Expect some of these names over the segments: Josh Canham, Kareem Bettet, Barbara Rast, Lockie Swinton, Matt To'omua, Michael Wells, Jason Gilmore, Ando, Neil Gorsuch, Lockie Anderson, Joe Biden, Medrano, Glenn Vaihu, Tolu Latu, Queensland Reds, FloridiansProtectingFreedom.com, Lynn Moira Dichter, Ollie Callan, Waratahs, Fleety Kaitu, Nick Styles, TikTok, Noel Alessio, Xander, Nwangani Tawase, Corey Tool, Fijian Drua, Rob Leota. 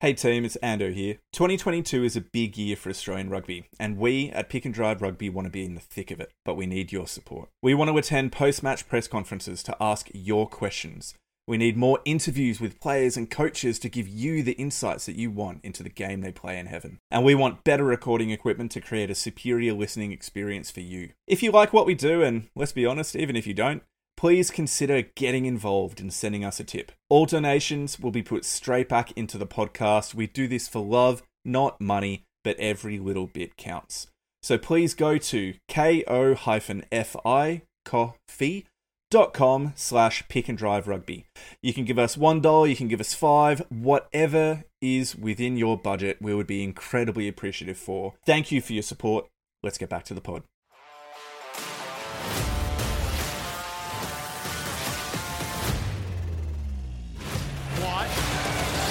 Hey team, it's Ando here. 2022 is a big year for Australian rugby, and we at Pick and Drive Rugby want to be in the thick of it, but we need your support. We want to attend post-match press conferences to ask your questions. We need more interviews with players and coaches to give you the insights that you want into the game they play in heaven. And we want better recording equipment to create a superior listening experience for you. If you like what we do, and let's be honest, even if you don't, please consider getting involved and sending us a tip. All donations will be put straight back into the podcast. We do this for love, not money, but every little bit counts. So please go to ko-fi.com/pick-and-drive-rugby. You can give us $1, you can give us $5, whatever is within your budget, we would be incredibly appreciative for. Thank you for your support. Let's get back to the pod.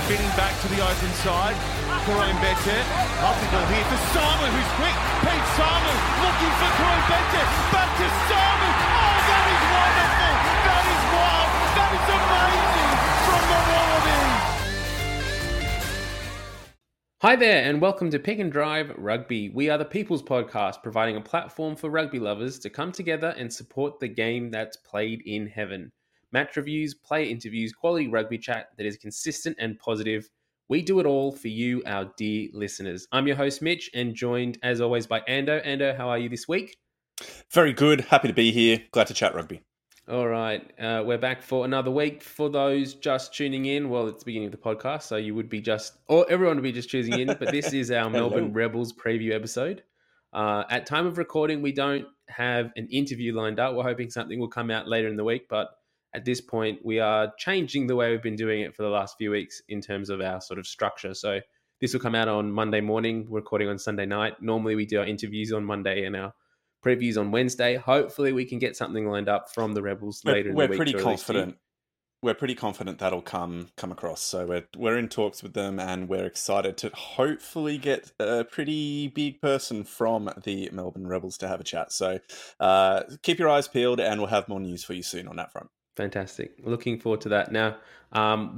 Spinning back to the open side, Kareem Bettet, up the ball here for Simon, who's quick, Pete Simon, looking for Kareem Bettet, back to Simon, oh that is wonderful, that is wild, that is amazing from the Wallabies. Hi there and welcome to Pick and Drive Rugby. We are the People's Podcast, providing a platform for rugby lovers to come together and support the game that's played in heaven. Match reviews, player interviews, quality rugby chat that is consistent and positive. We do it all for you, our dear listeners. I'm your host, Mitch, and joined, as always, by Ando. Ando, how are you this week? Very good. Happy to be here. Glad to chat rugby. All right. We're back for another week. For those just tuning in, well, it's the beginning of the podcast, so you would be everyone would be just choosing in, but this is our Melbourne Rebels preview episode. At time of recording, we don't have an interview lined up. We're hoping something will come out later in the week, but at this point, we are changing the way we've been doing it for the last few weeks in terms of our sort of structure. So this will come out on Monday morning. We're recording on Sunday night. Normally, we do our interviews on Monday and our previews on Wednesday. Hopefully, we can get something lined up from the Rebels later in the week. We're pretty confident. We're pretty confident that'll come across. So we're in talks with them, and we're excited to hopefully get a pretty big person from the Melbourne Rebels to have a chat. So keep your eyes peeled, and we'll have more news for you soon on that front. Fantastic. Looking forward to that. Now,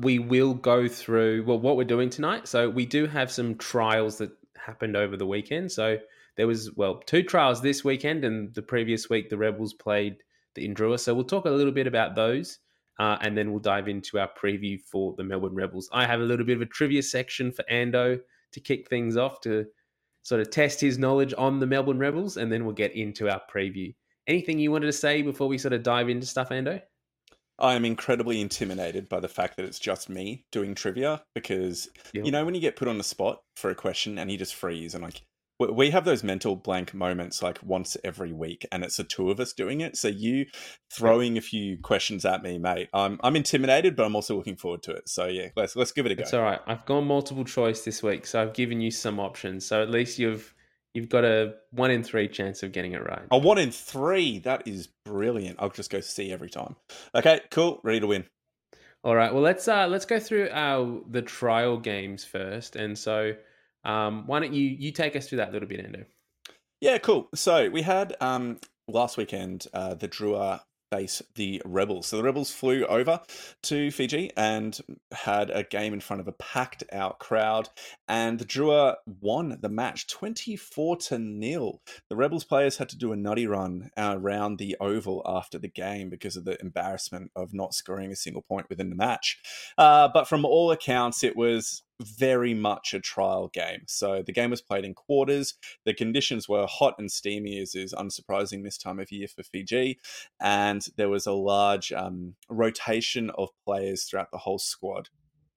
we will go through what we're doing tonight. So we do have some trials that happened over the weekend. So there was, two trials this weekend, and the previous week the Rebels played the Drua. So we'll talk a little bit about those and then we'll dive into our preview for the Melbourne Rebels. I have a little bit of a trivia section for Ando to kick things off, to sort of test his knowledge on the Melbourne Rebels, and then we'll get into our preview. Anything you wanted to say before we sort of dive into stuff, Ando? I am incredibly intimidated by the fact that it's just me doing trivia because, You know, when you get put on the spot for a question and you just freeze, and like we have those mental blank moments like once every week, and it's the two of us doing it. So you throwing a few questions at me, mate, I'm intimidated, but I'm also looking forward to it. So yeah, let's give it a go. It's all right. I've gone multiple choice this week, so I've given you some options. So at least you've got a 1 in 3 chance of getting it right. A 1 in 3? That is brilliant. I'll just go C every time. Okay, cool. Ready to win. All right. Well, let's go through the trial games first. And so why don't you take us through that little bit, Ando? Yeah, cool. So we had last weekend the Drua face the Rebels. So the Rebels flew over to Fiji and had a game in front of a packed out crowd, and the Drua won the match 24-0. The Rebels players had to do a nutty run around the oval after the game because of the embarrassment of not scoring a single point within the match. But from all accounts, it was very much a trial game. So the game was played in quarters. The conditions were hot and steamy, as is unsurprising this time of year for Fiji. And there was a large rotation of players throughout the whole squad.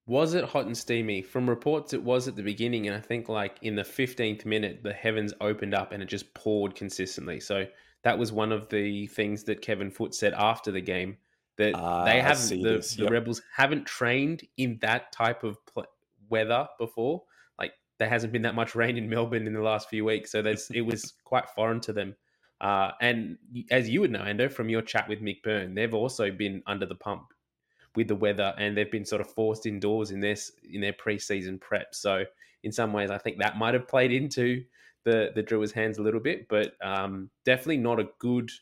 Was it hot and steamy? From reports, it was at the beginning. And I think like in the 15th minute, the heavens opened up and it just poured consistently. So that was one of the things that Kevin Foote said after the game, that they haven't, the Rebels haven't trained in that type of play. Weather before, like there hasn't been that much rain in Melbourne in the last few weeks, so it was quite foreign to them. And as you would know, Ando, from your chat with Mick Byrne, they've also been under the pump with the weather, and they've been sort of forced indoors in their pre-season prep. So in some ways, I think that might have played into the Drua's hands a little bit, but definitely not a good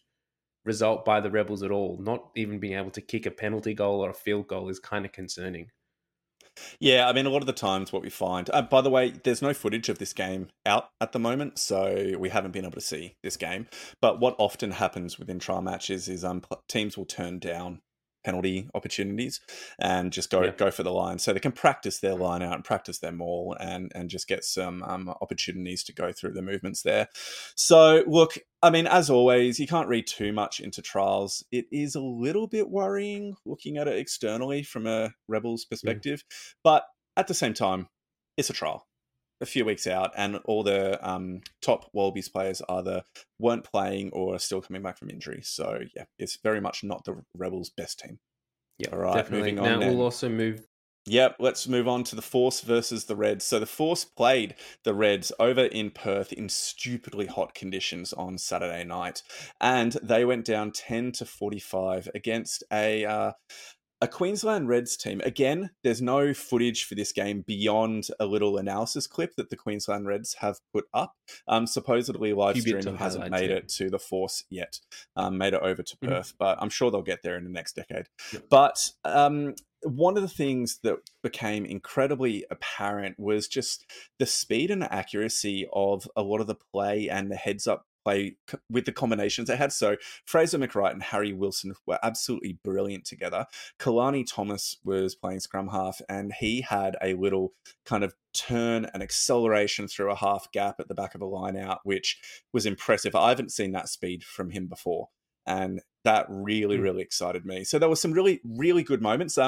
result by the Rebels at all. Not even being able to kick a penalty goal or a field goal is kind of concerning. Yeah, I mean, a lot of the times what we find... by the way, there's no footage of this game out at the moment, so we haven't been able to see this game. But what often happens within trial matches is teams will turn down penalty opportunities and just go for the line. So they can practice their line out and practice their maul and just get some opportunities to go through the movements there. So, look... I mean, as always, you can't read too much into trials. It is a little bit worrying looking at it externally from a Rebels perspective. Mm. But at the same time, it's a trial. A few weeks out, and all the top Wallabies players either weren't playing or are still coming back from injury. So, yeah, it's very much not the Rebels' best team. Yeah, all right, definitely. Moving on now, we'll also move... Yep, let's move on to the Force versus the Reds. So the Force played the Reds over in Perth in stupidly hot conditions on Saturday night, and they went down 10-45 against a Queensland Reds team. Again, there's no footage for this game beyond a little analysis clip that the Queensland Reds have put up. Supposedly live streaming hasn't made it to the Force yet, made it over to Perth, but I'm sure they'll get there in the next decade. Yep. But... one of the things that became incredibly apparent was just the speed and accuracy of a lot of the play and the heads-up play with the combinations they had. So Fraser McRae and Harry Wilson were absolutely brilliant together. Kalani Thomas was playing scrum half, and he had a little kind of turn and acceleration through a half gap at the back of a line out, which was impressive. I haven't seen that speed from him before. And that really, really excited me. So there were some really, really good moments.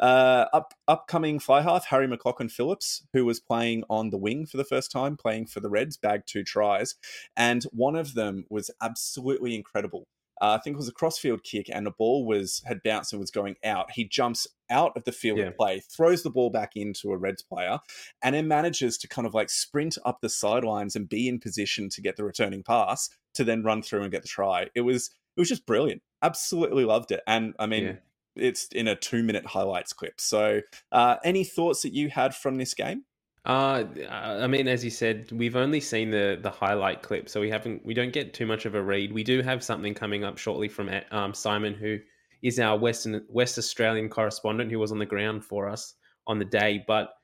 Upcoming fly half, Harry McLaughlin-Phillips, who was playing on the wing for the first time, playing for the Reds, bagged 2 tries. And one of them was absolutely incredible. I think it was a crossfield kick and the ball had bounced and was going out. He jumps out of the field of play, throws the ball back into a Reds player, and then manages to kind of like sprint up the sidelines and be in position to get the returning pass to then run through and get the try. It was just brilliant. Absolutely loved it. And I mean, it's in a 2-minute highlights clip. So any thoughts that you had from this game? I mean, as you said, we've only seen the highlight clip, so we don't get too much of a read. We do have something coming up shortly from Simon, who is our West Australian correspondent, who was on the ground for us on the day. But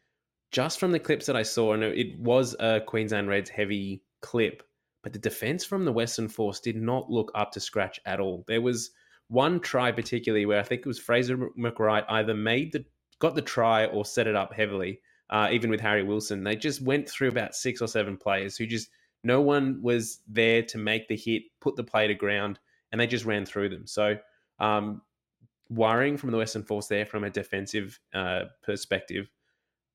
just from the clips that I saw, and it was a Queensland Reds heavy clip, but the defence from the Western Force did not look up to scratch at all. There was one try particularly where I think it was Fraser McRae either got the try or set it up heavily, even with Harry Wilson. They just went through about 6 or 7 players who just, no one was there to make the hit, put the play to ground, and they just ran through them. So worrying from the Western Force there from a defensive perspective,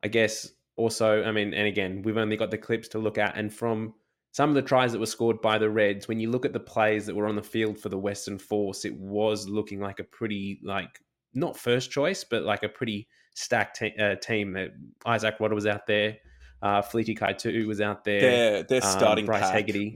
I guess. Also, I mean, and again, we've only got the clips to look at, and from some of the tries that were scored by the Reds, when you look at the players that were on the field for the Western Force, it was looking like a pretty, like, not first choice, but like a pretty stacked team. Isaac Rodder was out there. Fleety Kaitu was out there. Their starting Bryce pack Hegarty.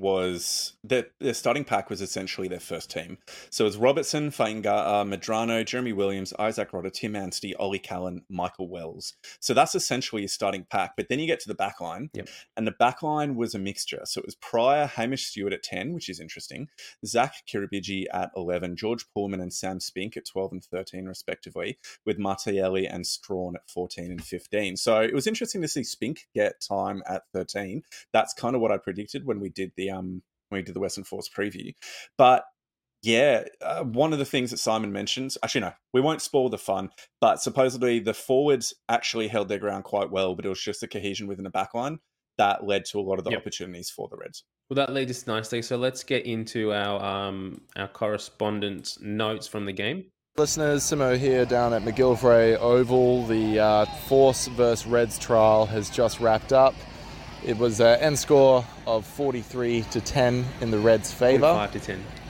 Their starting pack was essentially their first team. So it was Robertson, Fainga, Medrano, Jeremy Williams, Isaac Rodder, Tim Anstey, Ollie Callan, Michael Wells. So that's essentially your starting pack. But then you get to the back line, and the back line was a mixture. So it was Pryor, Hamish Stewart at 10, which is interesting, Zach Kiribidji at 11, George Pullman and Sam Spink at 12 and 13, respectively, with Martielli and Strawn at 14 and 15. So it was interesting to see Spink get time at 13. That's kind of what I predicted when we did the when we did the Western Force preview. But one of the things that Simon mentions, actually no, we won't spoil the fun, but supposedly the forwards actually held their ground quite well, but it was just the cohesion within the back line that led to a lot of the opportunities for the Reds. Well, that leads us nicely. So let's get into our correspondent's notes from the game. Listeners, Simo here down at McGillivray Oval. The Force vs Reds trial has just wrapped up. It was an end score of 43-10 in the Reds' favour.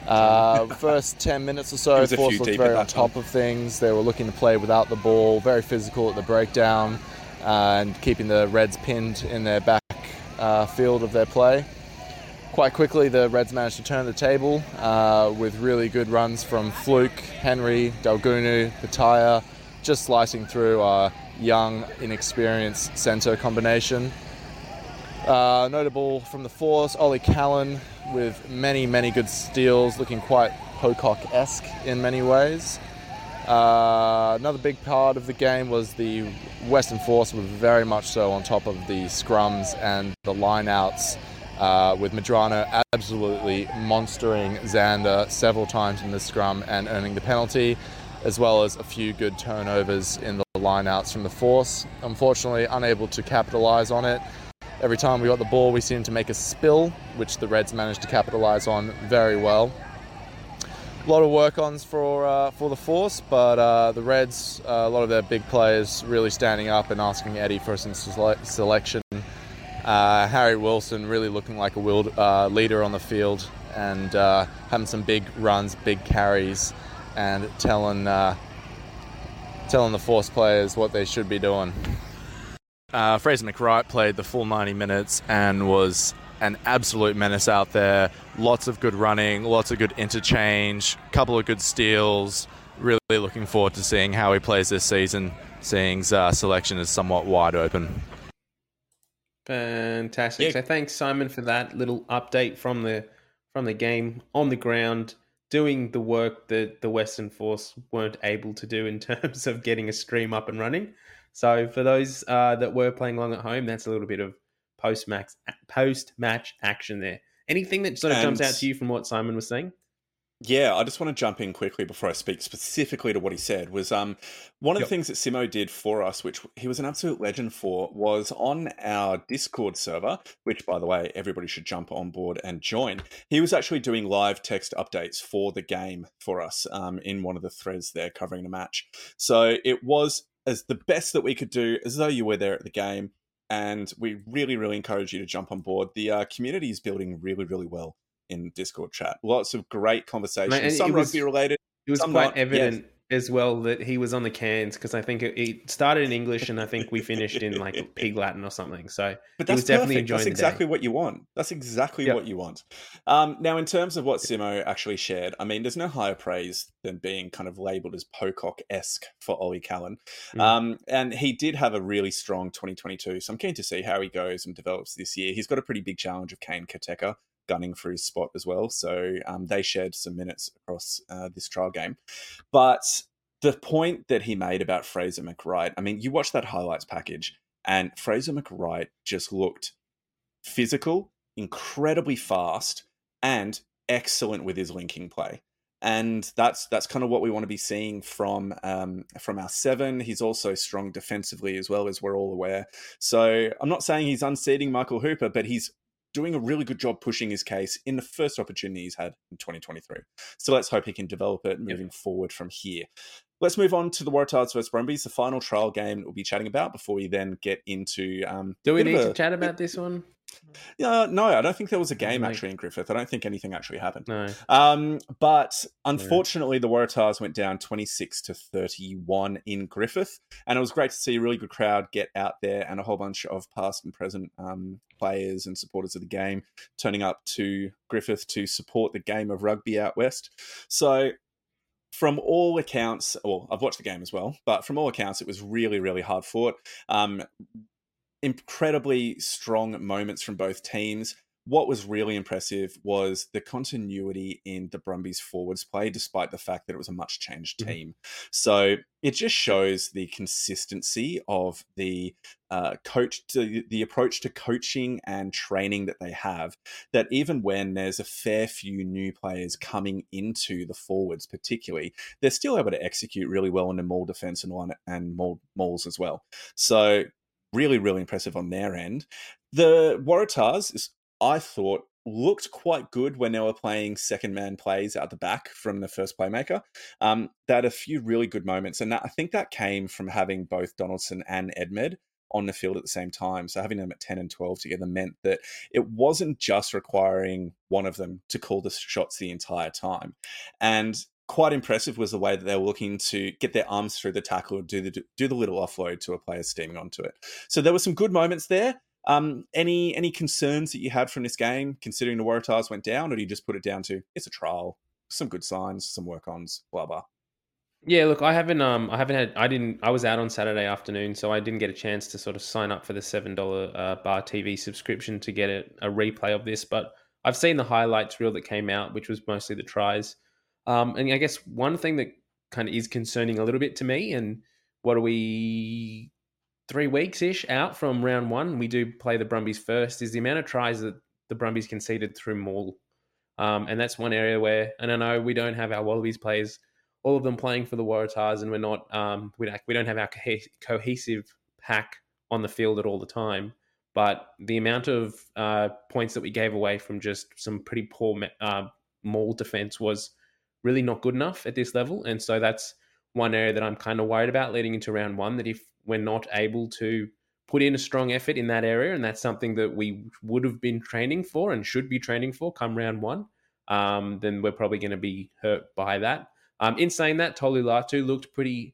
45-10. First 10 minutes or so, Force looked very on top of things. They were looking to play without the ball, very physical at the breakdown, and keeping the Reds pinned in their back field of their play. Quite quickly, the Reds managed to turn the table with really good runs from Fluke, Henry, Dalgunu, Pataya, just slicing through our young, inexperienced centre combination. Notable from the Force, Ollie Callan with many, many good steals, looking quite Pocock-esque in many ways. Another big part of the game was the Western Force were very much so on top of the scrums and the lineouts, with Medrano absolutely monstering Xander several times in the scrum and earning the penalty, as well as a few good turnovers in the lineouts from the Force. Unfortunately, unable to capitalise on it. Every time we got the ball, we seemed to make a spill, which the Reds managed to capitalise on very well. A lot of work-ons for the Force, but the Reds, a lot of their big players really standing up and asking Eddie for some selection. Harry Wilson really looking like a leader on the field and having some big runs, big carries, and telling the Force players what they should be doing. Fraser McRae played the full 90 minutes and was an absolute menace out there. Lots of good running, lots of good interchange, couple of good steals. Really looking forward to seeing how he plays this season, seeing selection is somewhat wide open. Fantastic. Yeah. So thanks, Simon, for that little update from the game on the ground, doing the work that the Western Force weren't able to do in terms of getting a stream up and running. So for those that were playing along at home, that's a little bit of post-match action there. Anything that sort of jumps out to you from what Simon was saying? Yeah, I just want to jump in quickly before I speak specifically to what he said, was one of the things that Simo did for us, which he was an absolute legend for, was on our Discord server, which, by the way, everybody should jump on board and join. He was actually doing live text updates for the game for us in one of the threads there covering the match. So it was as the best that we could do, as though you were there at the game. And we really, really encourage you to jump on board. The community is building really, really well in Discord chat. Lots of great conversations, some rugby related. It was quite evident as well that he was on the cans, because I think it started in English and I think we finished in like Pig Latin or something. So but that's definitely enjoying the day. That's exactly what you want. That's exactly what you want. Now, in terms of what Simo actually shared, I mean, there's no higher praise than being kind of labelled as Pocock-esque for Ollie Callan. And he did have a really strong 2022. So I'm keen to see how he goes and develops this year. He's got a pretty big challenge of Kane Kateka gunning for his spot as well. So they shared some minutes across this trial game. But the point that he made about Fraser McRae, I mean, you watch that highlights package and Fraser McRae just looked physical, incredibly fast, and excellent with his linking play. And that's kind of what we want to be seeing from our seven. He's also strong defensively as well, as we're all aware. So I'm not saying he's unseating Michael Hooper, but he's doing a really good job pushing his case in the first opportunity he's had in 2023. So let's hope he can develop it moving forward from here. Let's move on to the Waratahs versus Brumbies, the final trial game that we'll be chatting about before we then get into... Do we need to chat about this one? No, I don't think there was a game actually in Griffith. I don't think anything actually happened. No. But unfortunately, the Waratahs went down 26-31 in Griffith. And it was great to see a really good crowd get out there and a whole bunch of past and present players and supporters of the game turning up to Griffith to support the game of rugby out west. So from all accounts, well, I've watched the game as well, but from all accounts, it was really, really hard fought. Incredibly strong moments from both teams. What was really impressive was the continuity in the Brumbies forwards play, despite the fact that it was a much changed team. So it just shows the consistency of the the approach to coaching and training that they have, that even when there's a fair few new players coming into the forwards, particularly, they're still able to execute really well in the maul defense and mauls as well. So really, really impressive on their end. The Waratahs, I thought, looked quite good when they were playing second man plays out the back from the first playmaker. They had a few really good moments. And I think that came from having both Donaldson and Edmed on the field at the same time. So having them at 10 and 12 together meant that it wasn't just requiring one of them to call the shots the entire time. And quite impressive was the way that they were looking to get their arms through the tackle, do the little offload to a player steaming onto it. So there were some good moments there. Any concerns that you had from this game, considering the Waratahs went down, or do you just put it down to it's a trial, some good signs, some work-ons, blah blah? Yeah, look, I was out on Saturday afternoon, so I didn't get a chance to sort of sign up for the $7 Bar TV subscription to get a replay of this, but I've seen the highlights reel that came out, which was mostly the tries. And I guess one thing that kind of is concerning a little bit to me. And what are we, 3 weeks-ish out from round one? We do play the Brumbies first, is the amount of tries that the Brumbies conceded through Maul. And that's one area where, and I know we don't have our Wallabies players, all of them playing for the Waratahs, and we're not, we don't have our cohesive pack on the field at all the time. But the amount of points that we gave away from just some pretty poor Maul defense was really not good enough at this level. And so that's one area that I'm kind of worried about leading into round one, that if we're not able to put in a strong effort in that area, and that's something that we would have been training for and should be training for come round one, then we're probably going to be hurt by that. In saying that, Tolu Latu looked pretty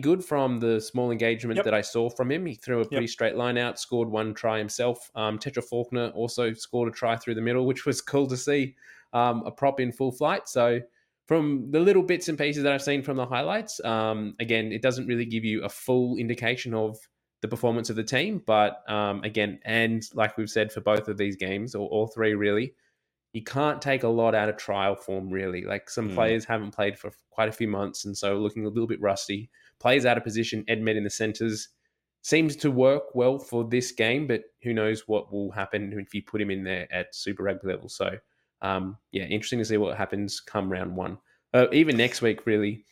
good from the small engagement that I saw from him. He threw a pretty straight line out, scored one try himself. Tetra Faulkner also scored a try through the middle, which was cool to see, a prop in full flight. So from the little bits and pieces that I've seen from the highlights, again, it doesn't really give you a full indication of the performance of the team. But again, and like we've said for both of these games, or all three really, you can't take a lot out of trial form, really. Like, some players haven't played for quite a few months, and so looking a little bit rusty. Players out of position, Edmed in the centres, seems to work well for this game, but who knows what will happen if you put him in there at Super Rugby level. So, interesting to see what happens come round one. Even next week, really,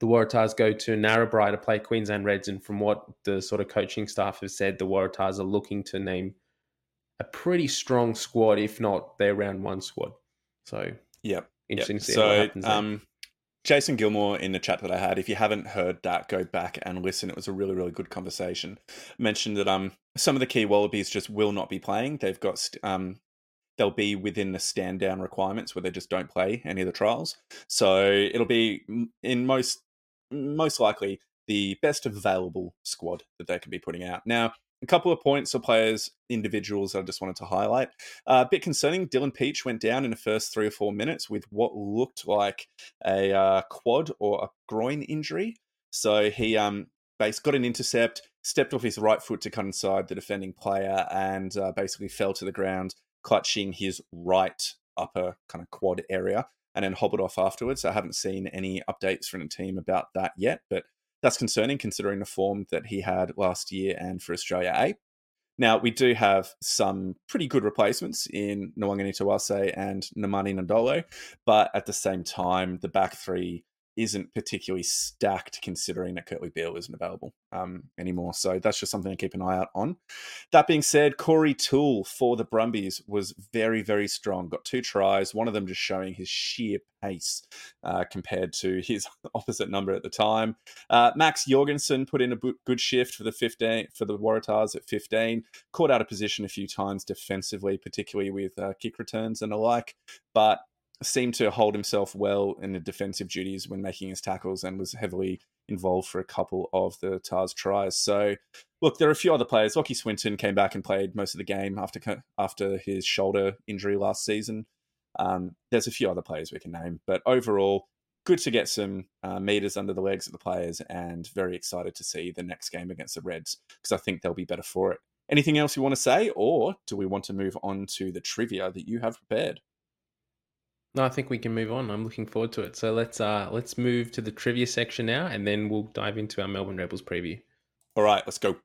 the Waratahs go to Narrabri to play Queensland Reds, and from what the sort of coaching staff have said, the Waratahs are looking to name a pretty strong squad, if not their round one squad. So, interesting to see what happens there. Jason Gilmore, in the chat that I had, if you haven't heard that, go back and listen. It was a really, really good conversation. Mentioned that some of the key Wallabies just will not be playing. They've got they'll be within the stand down requirements where they just don't play any of the trials. So it'll be in most likely the best available squad that they could be putting out now. A couple of points for players, individuals, I just wanted to highlight. A bit concerning, Dylan Peach went down in the first 3 or 4 minutes with what looked like a quad or a groin injury. So he got an intercept, stepped off his right foot to cut inside the defending player, and basically fell to the ground, clutching his right upper kind of quad area, and then hobbled off afterwards. I haven't seen any updates from the team about that yet, but that's concerning considering the form that he had last year and for Australia A. Now, we do have some pretty good replacements in Nwangani Tawase and Namani Ndolo, but at the same time, the back three isn't particularly stacked considering that Kirtley Beale isn't available anymore. So that's just something to keep an eye out on. That being said, Corey Toole for the Brumbies was very, very strong. Got 2 tries, one of them just showing his sheer pace compared to his opposite number at the time. Max Jorgensen put in a good shift for the Waratahs at 15. Caught out of position a few times defensively, particularly with kick returns and the like, but seemed to hold himself well in the defensive duties when making his tackles and was heavily involved for a couple of the Tars' tries. So, look, there are a few other players. Lockie Swinton came back and played most of the game after his shoulder injury last season. There's a few other players we can name. But overall, good to get some meters under the legs of the players, and very excited to see the next game against the Reds because I think they'll be better for it. Anything else you want to say, or do we want to move on to the trivia that you have prepared? No, I think we can move on. I'm looking forward to it. So let's move to the trivia section now, and then we'll dive into our Melbourne Rebels preview. All right, let's go.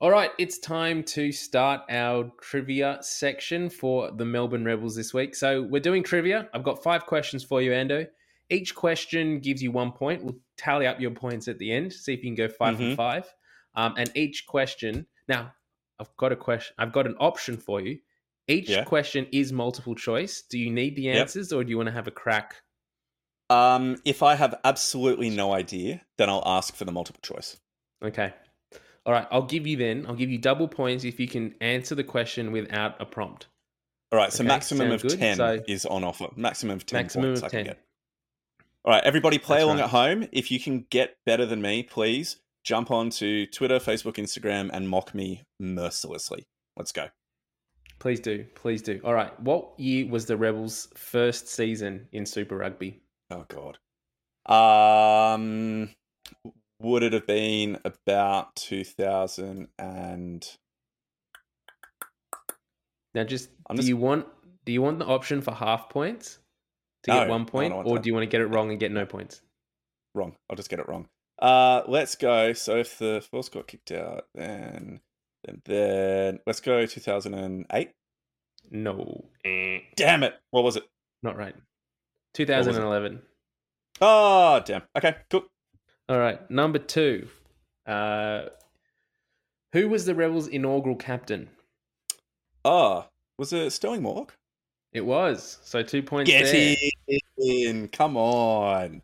All right, it's time to start our trivia section for the Melbourne Rebels this week. So we're doing trivia. I've got 5 questions for you, Ando. Each question gives you 1 point. We'll tally up your points at the end, see if you can go 5 and 5. And each question... Now, I've got an option for you. Each question is multiple choice. Do you need the answers, or do you want to have a crack? If I have absolutely no idea, then I'll ask for the multiple choice. Okay. All right. I'll give you double points if you can answer the question without a prompt. All right. So maximum of 10 is on offer. Maximum of 10 points I can get. All right, everybody play along at home. If you can get better than me, please jump on to Twitter, Facebook, Instagram, and mock me mercilessly. Let's go. Please do. Please do. All right. What year was the Rebels' first season in Super Rugby? Oh, God. Would it have been about 2000 and... Now, do you want the option for half points to get 1 point, or do you want to get it wrong and get no points? Wrong. I'll just get it wrong. Let's go. So if the force got kicked out, then let's go 2008. No. Damn it. What was it? Not right. 2011. Oh, damn. Okay, cool. All right. Number two. Who was the Rebels' inaugural captain? Was it Sterling Morlock? It was. So 2 points there. Get in. Come on.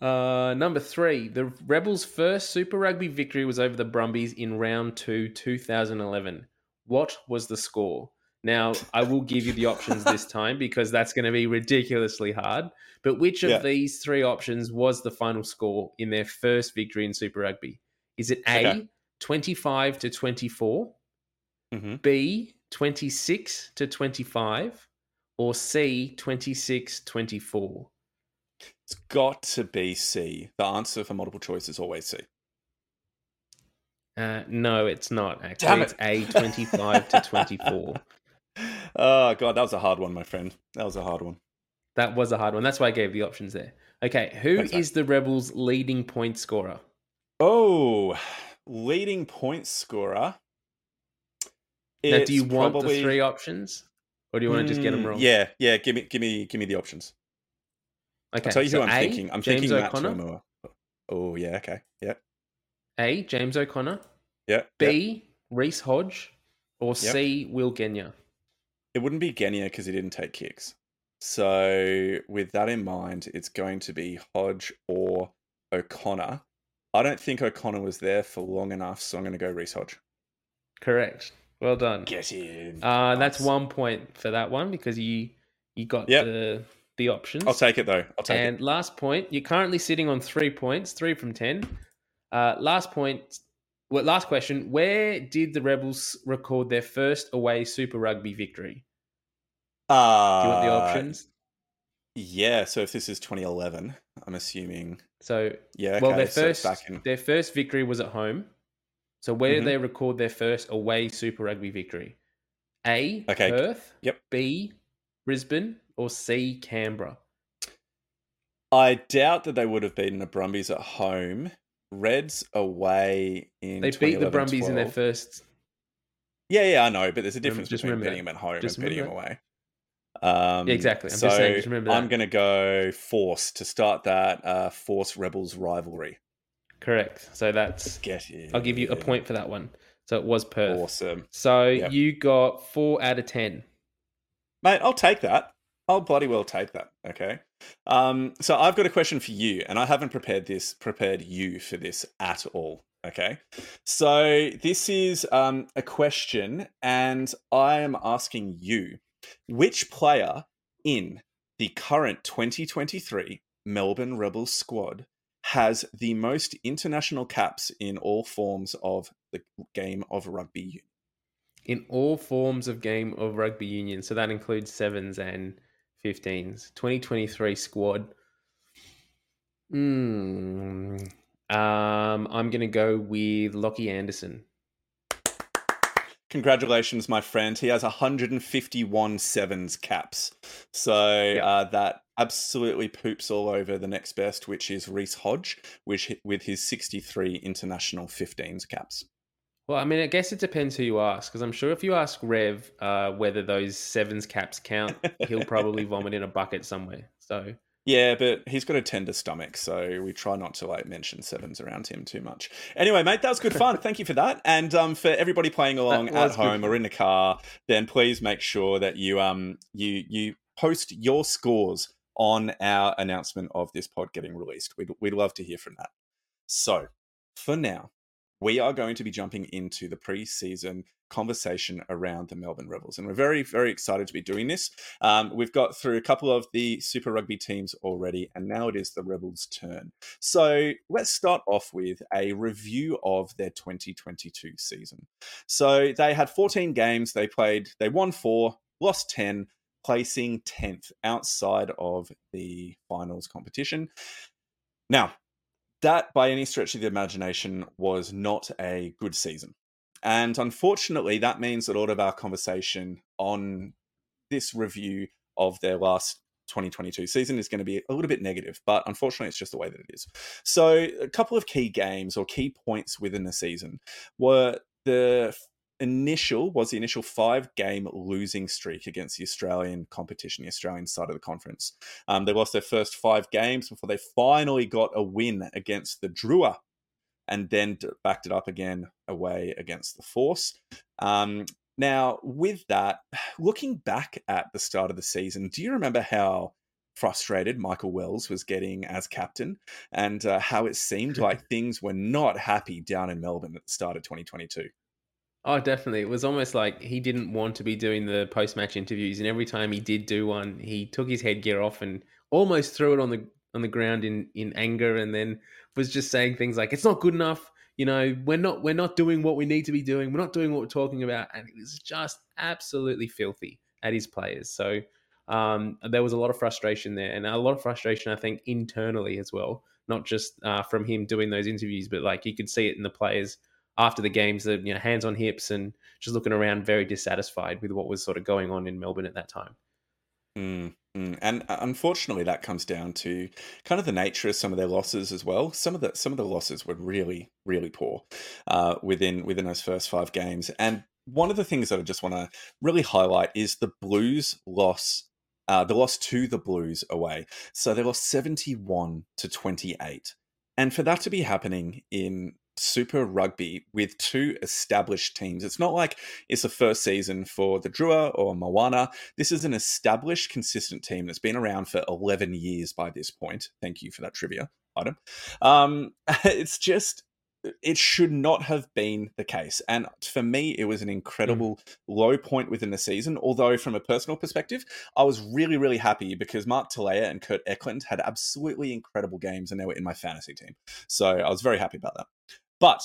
Number three. The Rebels' first Super Rugby victory was over the Brumbies in round 2, 2011. What was the score? Now, I will give you the options this time because that's going to be ridiculously hard. But which of these three options was the final score in their first victory in Super Rugby? Is it A, 25-24, B, 26-25, or C, 26-24? It's got to be C. The answer for multiple choice is always C. No, it's not, actually. Damn it. It's A, 25-24. Oh, God, that was a hard one, my friend. That was a hard one. That's why I gave the options there. Okay, who is the Rebels' leading point scorer? Oh, leading point scorer. Now, do you want the three options, or do you want to just get them wrong? Yeah. Give me the options. Okay, I'll tell you who I'm thinking. I'm thinking Matt To'omua. Oh, yeah. Okay. Yeah. A, James O'Connor. Yeah. B, Reece Hodge, or C, Will Genia. It wouldn't be Genia because he didn't take kicks. So with that in mind, it's going to be Hodge or O'Connor. I don't think O'Connor was there for long enough, so I'm going to go Reece Hodge. Correct. Well done. Get in. That's 1 point for that one because you got the options. I'll take it, though. And last point, you're currently sitting on 3 points, 3 from 10. Last question, where did the Rebels record their first away Super Rugby victory? Do you want the options? Yeah, so if this is 2011, I'm assuming. So, their first victory was at home. So where did they record their first away Super Rugby victory? A, Perth, B, Brisbane, or C, Canberra? I doubt that they would have beaten the Brumbies at home. Reds away in 2011. They beat the Brumbies 12. In their first. Yeah, I know, but there's a difference between beating them at home and beating them away. Exactly. I'm just saying, just remember that. I'm going to go Force to start that Force Rebels rivalry. Correct. So that's. Get it. I'll give you a point for that one. So it was Perth. Awesome. So you got 4 out of 10. Mate, I'll take that. I'll bloody well take that. Okay. So I've got a question for you, and I haven't prepared you for this at all. Okay. So this is a question, and I am asking you, which player in the current 2023 Melbourne Rebels squad has the most international caps in all forms of the game of rugby union? In all forms of game of rugby union. So that includes 7s and 15s. 2023 squad. I'm going to go with Lockie Anderson. Congratulations, my friend. He has 151 sevens caps. So that absolutely poops all over the next best, which is Reece Hodge, with his 63 international 15s caps. Well, I mean, I guess it depends who you ask, because I'm sure if you ask Rev whether those sevens caps count, he'll probably vomit in a bucket somewhere. So yeah, but he's got a tender stomach, so we try not to mention sevens around him too much. Anyway, mate, that was good fun. Thank you for that, and for everybody playing along at home or in the car, then please make sure that you you post your scores on our announcement of this pod getting released. We'd love to hear from that. So for now, we are going to be jumping into the pre-season conversation around the Melbourne Rebels. And we're very, very excited to be doing this. We've got through a couple of the Super Rugby teams already, and now it is the Rebels' turn. So let's start off with a review of their 2022 season. So they had 14 games. They won 4, lost 10, placing 10th outside of the finals competition. Now, that, by any stretch of the imagination, was not a good season. And unfortunately, that means that all of our conversation on this review of their last 2022 season is going to be a little bit negative, but unfortunately, it's just the way that it is. So a couple of key games or key points within the season were the initial 5-game losing streak against the Australian competition, the Australian side of the conference. They lost their first 5 games before they finally got a win against the Drua, and then backed it up again away against the Force. Now, with that, looking back at the start of the season, do you remember how frustrated Michael Wells was getting as captain, and how it seemed like things were not happy down in Melbourne at the start of 2022? Oh, definitely. It was almost like he didn't want to be doing the post-match interviews, and every time he did do one, he took his headgear off and almost threw it on the ground in anger, and then was just saying things like, it's not good enough. You know, we're not doing what we need to be doing. We're not doing what we're talking about. And it was just absolutely filthy at his players. So there was a lot of frustration there, and a lot of frustration, I think, internally as well, not just from him doing those interviews, but like you could see it in the players after the games, that, you know, hands on hips and just looking around, very dissatisfied with what was sort of going on in Melbourne at that time. And unfortunately, that comes down to kind of the nature of some of their losses as well. Some of the losses were really, really poor within those first 5 games. And one of the things that I just want to really highlight is the Blues loss. The loss to the Blues away. So they lost 71-28, and for that to be happening in Super Rugby with 2 established teams. It's not like it's the first season for the Drua or Moana. This is an established, consistent team that's been around for 11 years by this point. Thank you for that trivia item. It's just, it should not have been the case. And for me, it was an incredible low point within the season. Although from a personal perspective, I was really, really happy because Mark Talea and Kurt Eklund had absolutely incredible games and they were in my fantasy team. So I was very happy about that. But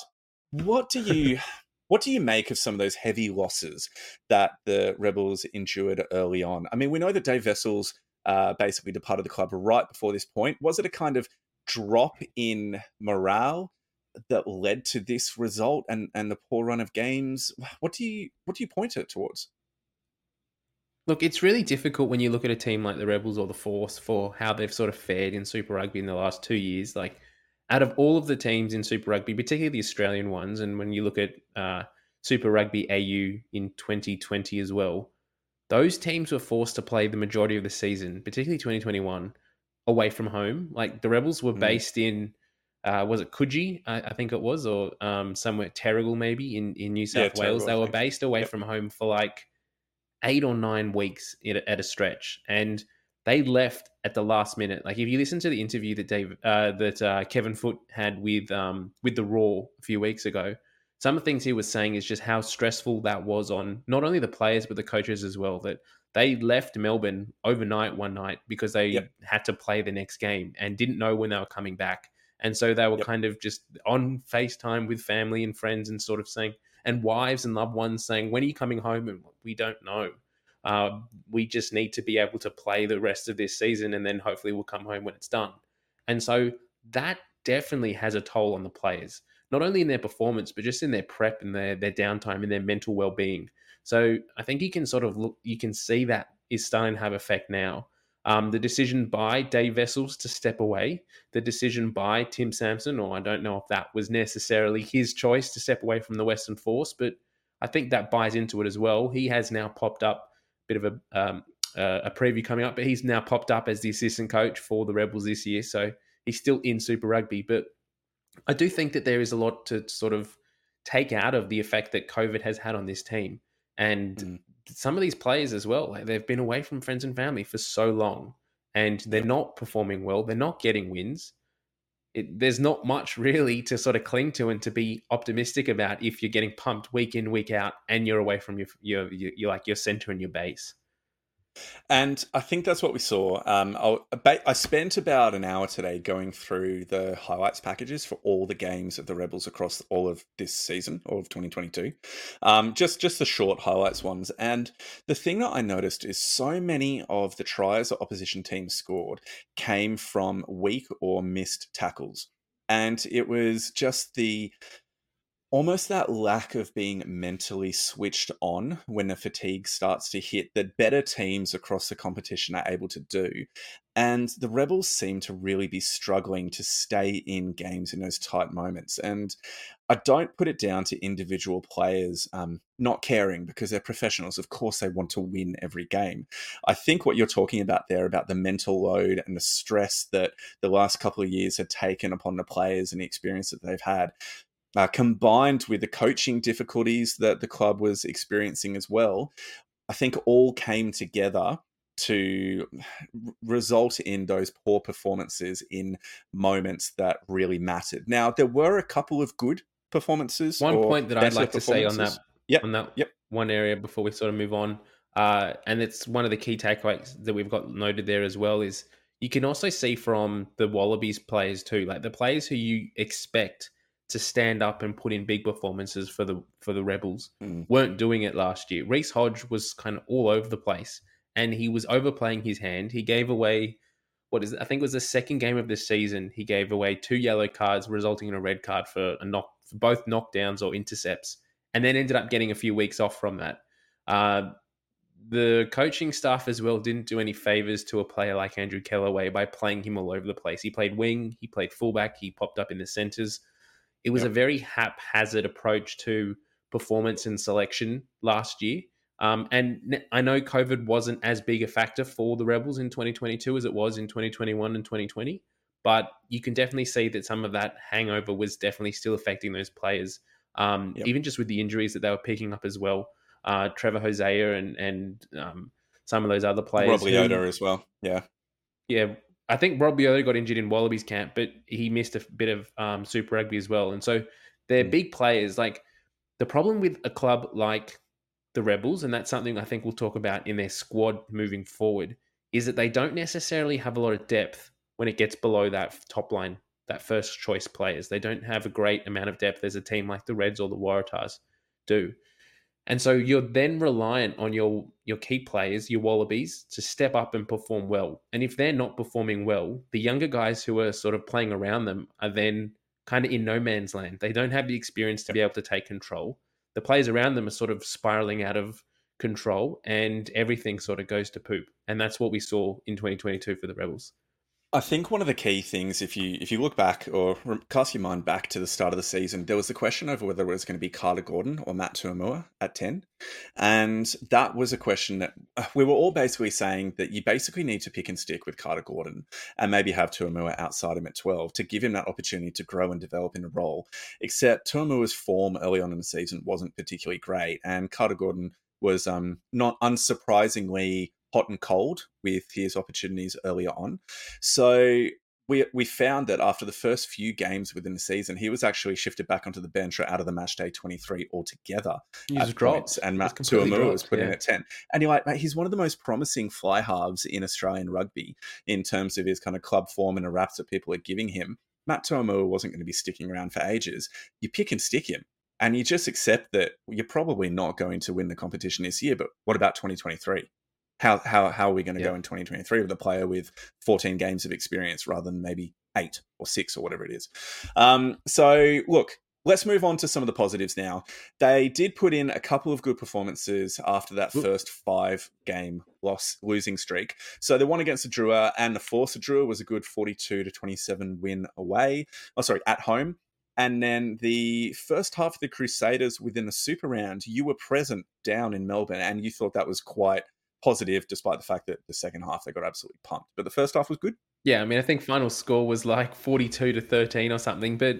what do you make of some of those heavy losses that the Rebels endured early on? I mean, we know that Dave Vessels basically departed the club right before this point. Was it a kind of drop in morale that led to this result and the poor run of games? What do you point it towards? Look, it's really difficult when you look at a team like the Rebels or the Force for how they've sort of fared in Super Rugby in the last 2 years. Like, out of all of the teams in Super Rugby, particularly the Australian ones, and when you look at Super Rugby AU in 2020 as well, those teams were forced to play the majority of the season, particularly 2021, away from home. Like, the Rebels were based in, was it Coogee? I think it was, or somewhere, Terrigal maybe, in New South Wales. Terrigal, they were based away from home for like 8 or 9 weeks at a stretch. And they left at the last minute. Like, if you listen to the interview that Kevin Foote had with the Raw a few weeks ago, some of the things he was saying is just how stressful that was on not only the players but the coaches as well. That they left Melbourne overnight one night because they had to play the next game and didn't know when they were coming back, and so they were kind of just on FaceTime with family and friends and sort of saying, and wives and loved ones saying, "When are you coming home?" And we don't know. We just need to be able to play the rest of this season, and then hopefully we'll come home when it's done. And so that definitely has a toll on the players, not only in their performance, but just in their prep and their downtime and their mental well-being. So I think you can sort of look, you can see that is starting to have effect now. The decision by Dave Vessels to step away, the decision by Tim Sampson, or I don't know if that was necessarily his choice to step away from the Western Force, but I think that buys into it as well. He has now popped up. Bit of a preview coming up, but he's now popped up as the assistant coach for the Rebels this year, so he's still in Super Rugby. But I do think that there is a lot to sort of take out of the effect that COVID has had on this team and some of these players as well. Like, they've been away from friends and family for so long, and they're not performing well. They're not getting wins. There's not much really to sort of cling to and to be optimistic about if you're getting pumped week in, week out, and you're away from your center and your base. And I think that's what we saw. I spent about an hour today going through the highlights packages for all the games of the Rebels across all of this season, all of 2022, just the short highlights ones. And the thing that I noticed is so many of the tries that opposition teams scored came from weak or missed tackles. And it was just the almost that lack of being mentally switched on when the fatigue starts to hit that better teams across the competition are able to do. And the Rebels seem to really be struggling to stay in games in those tight moments. And I don't put it down to individual players not caring, because they're professionals. Of course, they want to win every game. I think what you're talking about there, about the mental load and the stress that the last couple of years had taken upon the players and the experience that they've had, combined with the coaching difficulties that the club was experiencing as well, I think all came together to result in those poor performances in moments that really mattered. Now, there were a couple of good performances. One point that I'd like to say on that, one area before we sort of move on, and it's one of the key takeaways that we've got noted there as well, is you can also see from the Wallabies players too, like the players who you expect to stand up and put in big performances for the Rebels weren't doing it last year. Reece Hodge was kind of all over the place and he was overplaying his hand. He gave away, I think it was the second game of the season, he gave away 2 yellow cards resulting in a red card for a knock, for both knockdowns or intercepts, and then ended up getting a few weeks off from that. The coaching staff as well didn't do any favors to a player like Andrew Kellaway by playing him all over the place. He played wing, he played fullback, he popped up in the centers. It was a very haphazard approach to performance and selection last year. And I know COVID wasn't as big a factor for the Rebels in 2022 as it was in 2021 and 2020, but you can definitely see that some of that hangover was definitely still affecting those players, even just with the injuries that they were picking up as well. Trevor Hosea and some of those other players. Rob Leota as well, Yeah. I think Rob Leota got injured in Wallabies camp, but he missed a bit of Super Rugby as well. And so they're big players. Like, the problem with a club like the Rebels, and that's something I think we'll talk about in their squad moving forward, is that they don't necessarily have a lot of depth when it gets below that top line, that first choice players. They don't have a great amount of depth as a team like the Reds or the Waratahs do. And so you're then reliant on your key players, your Wallabies, to step up and perform well. And if they're not performing well, the younger guys who are sort of playing around them are then kind of in no man's land. They don't have the experience to be able to take control. The players around them are sort of spiraling out of control and everything sort of goes to poop. And that's what we saw in 2022 for the Rebels. I think one of the key things, if you look back or cast your mind back to the start of the season, there was the question over whether it was going to be Carter Gordon or Matt To'omua at 10. And that was a question that we were all basically saying that you basically need to pick and stick with Carter Gordon and maybe have To'omua outside him at 12 to give him that opportunity to grow and develop in a role. Except Tuamua's form early on in the season wasn't particularly great. And Carter Gordon was not unsurprisingly hot and cold with his opportunities earlier on. So we found that after the first few games within the season, he was actually shifted back onto the bench or out of the match day 23 altogether. He was dropped. And Matt To'omua was put in at 10. And you're like, mate, he's one of the most promising fly halves in Australian rugby in terms of his kind of club form and the raps that people are giving him. Matt To'omua wasn't going to be sticking around for ages. You pick and stick him. And you just accept that you're probably not going to win the competition this year, but what about 2023? How are we going to go in 2023 with a player with 14 games of experience rather than maybe 8 or 6 or whatever it is? So look, let's move on to some of the positives now. They did put in a couple of good performances after that first 5-game losing streak. So the one against the Drua and the Force of Drua was a good 42-27 win at home. And then the first half of the Crusaders within the Super Round, you were present down in Melbourne and you thought that was quite positive, despite the fact that the second half they got absolutely pumped, but the first half was good. Yeah, I mean, I think final score was like 42-13 or something, but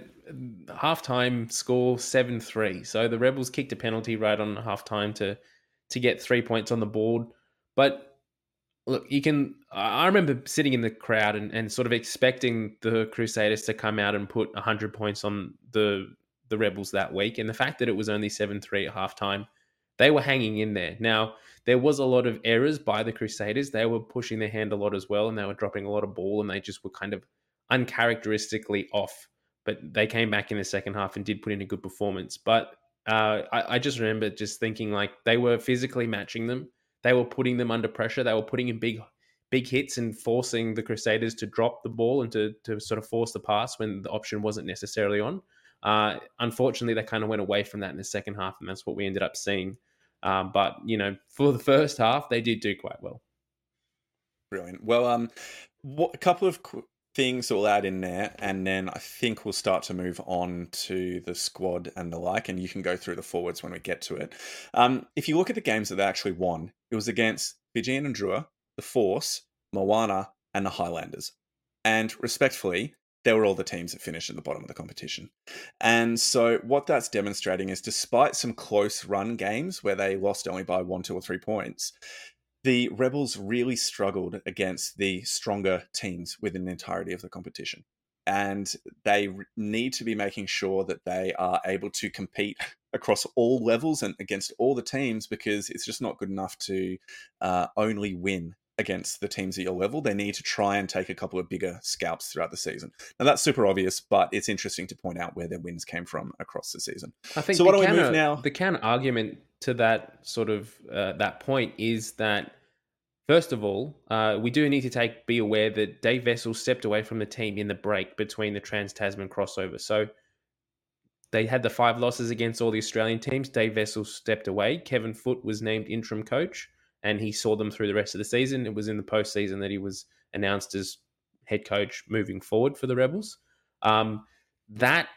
halftime score 7-3. So the Rebels kicked a penalty right on halftime to get 3 points on the board. But look, I remember sitting in the crowd and sort of expecting the Crusaders to come out and put 100 points on the Rebels that week, and the fact that it was only 7-3 at halftime. They were hanging in there. Now, there was a lot of errors by the Crusaders. They were pushing their hand a lot as well, and they were dropping a lot of ball, and they just were kind of uncharacteristically off. But they came back in the second half and did put in a good performance. But I just remember just thinking, like, they were physically matching them. They were putting them under pressure. They were putting in big hits and forcing the Crusaders to drop the ball and to sort of force the pass when the option wasn't necessarily on. Unfortunately, they kind of went away from that in the second half, and that's what we ended up seeing. But, you know, for the first half, they did do quite well. Brilliant. Well, a couple of things we'll add in there, and then I think we'll start to move on to the squad and the like, and you can go through the forwards when we get to it. If you look at the games that they actually won, it was against Fijian and Drua, the Force, Moana, and the Highlanders. And respectfully, they were all the teams that finished at the bottom of the competition. And so what that's demonstrating is, despite some close run games where they lost only by 1, 2, or 3 points, the Rebels really struggled against the stronger teams within the entirety of the competition. And they need to be making sure that they are able to compete across all levels and against all the teams, because it's just not good enough to only win against the teams at your level. They need to try and take a couple of bigger scalps throughout the season. Now, that's super obvious, but it's interesting to point out where their wins came from across the season. I think so. What do we move now? The counter argument to that sort of that point is that, first of all, we do need to be aware that Dave Vessels stepped away from the team in the break between the Trans-Tasman crossover. So they had the 5 losses against all the Australian teams. Dave Vessels stepped away. Kevin Foote was named interim coach, and he saw them through the rest of the season. It was in the postseason that he was announced as head coach moving forward for the Rebels. That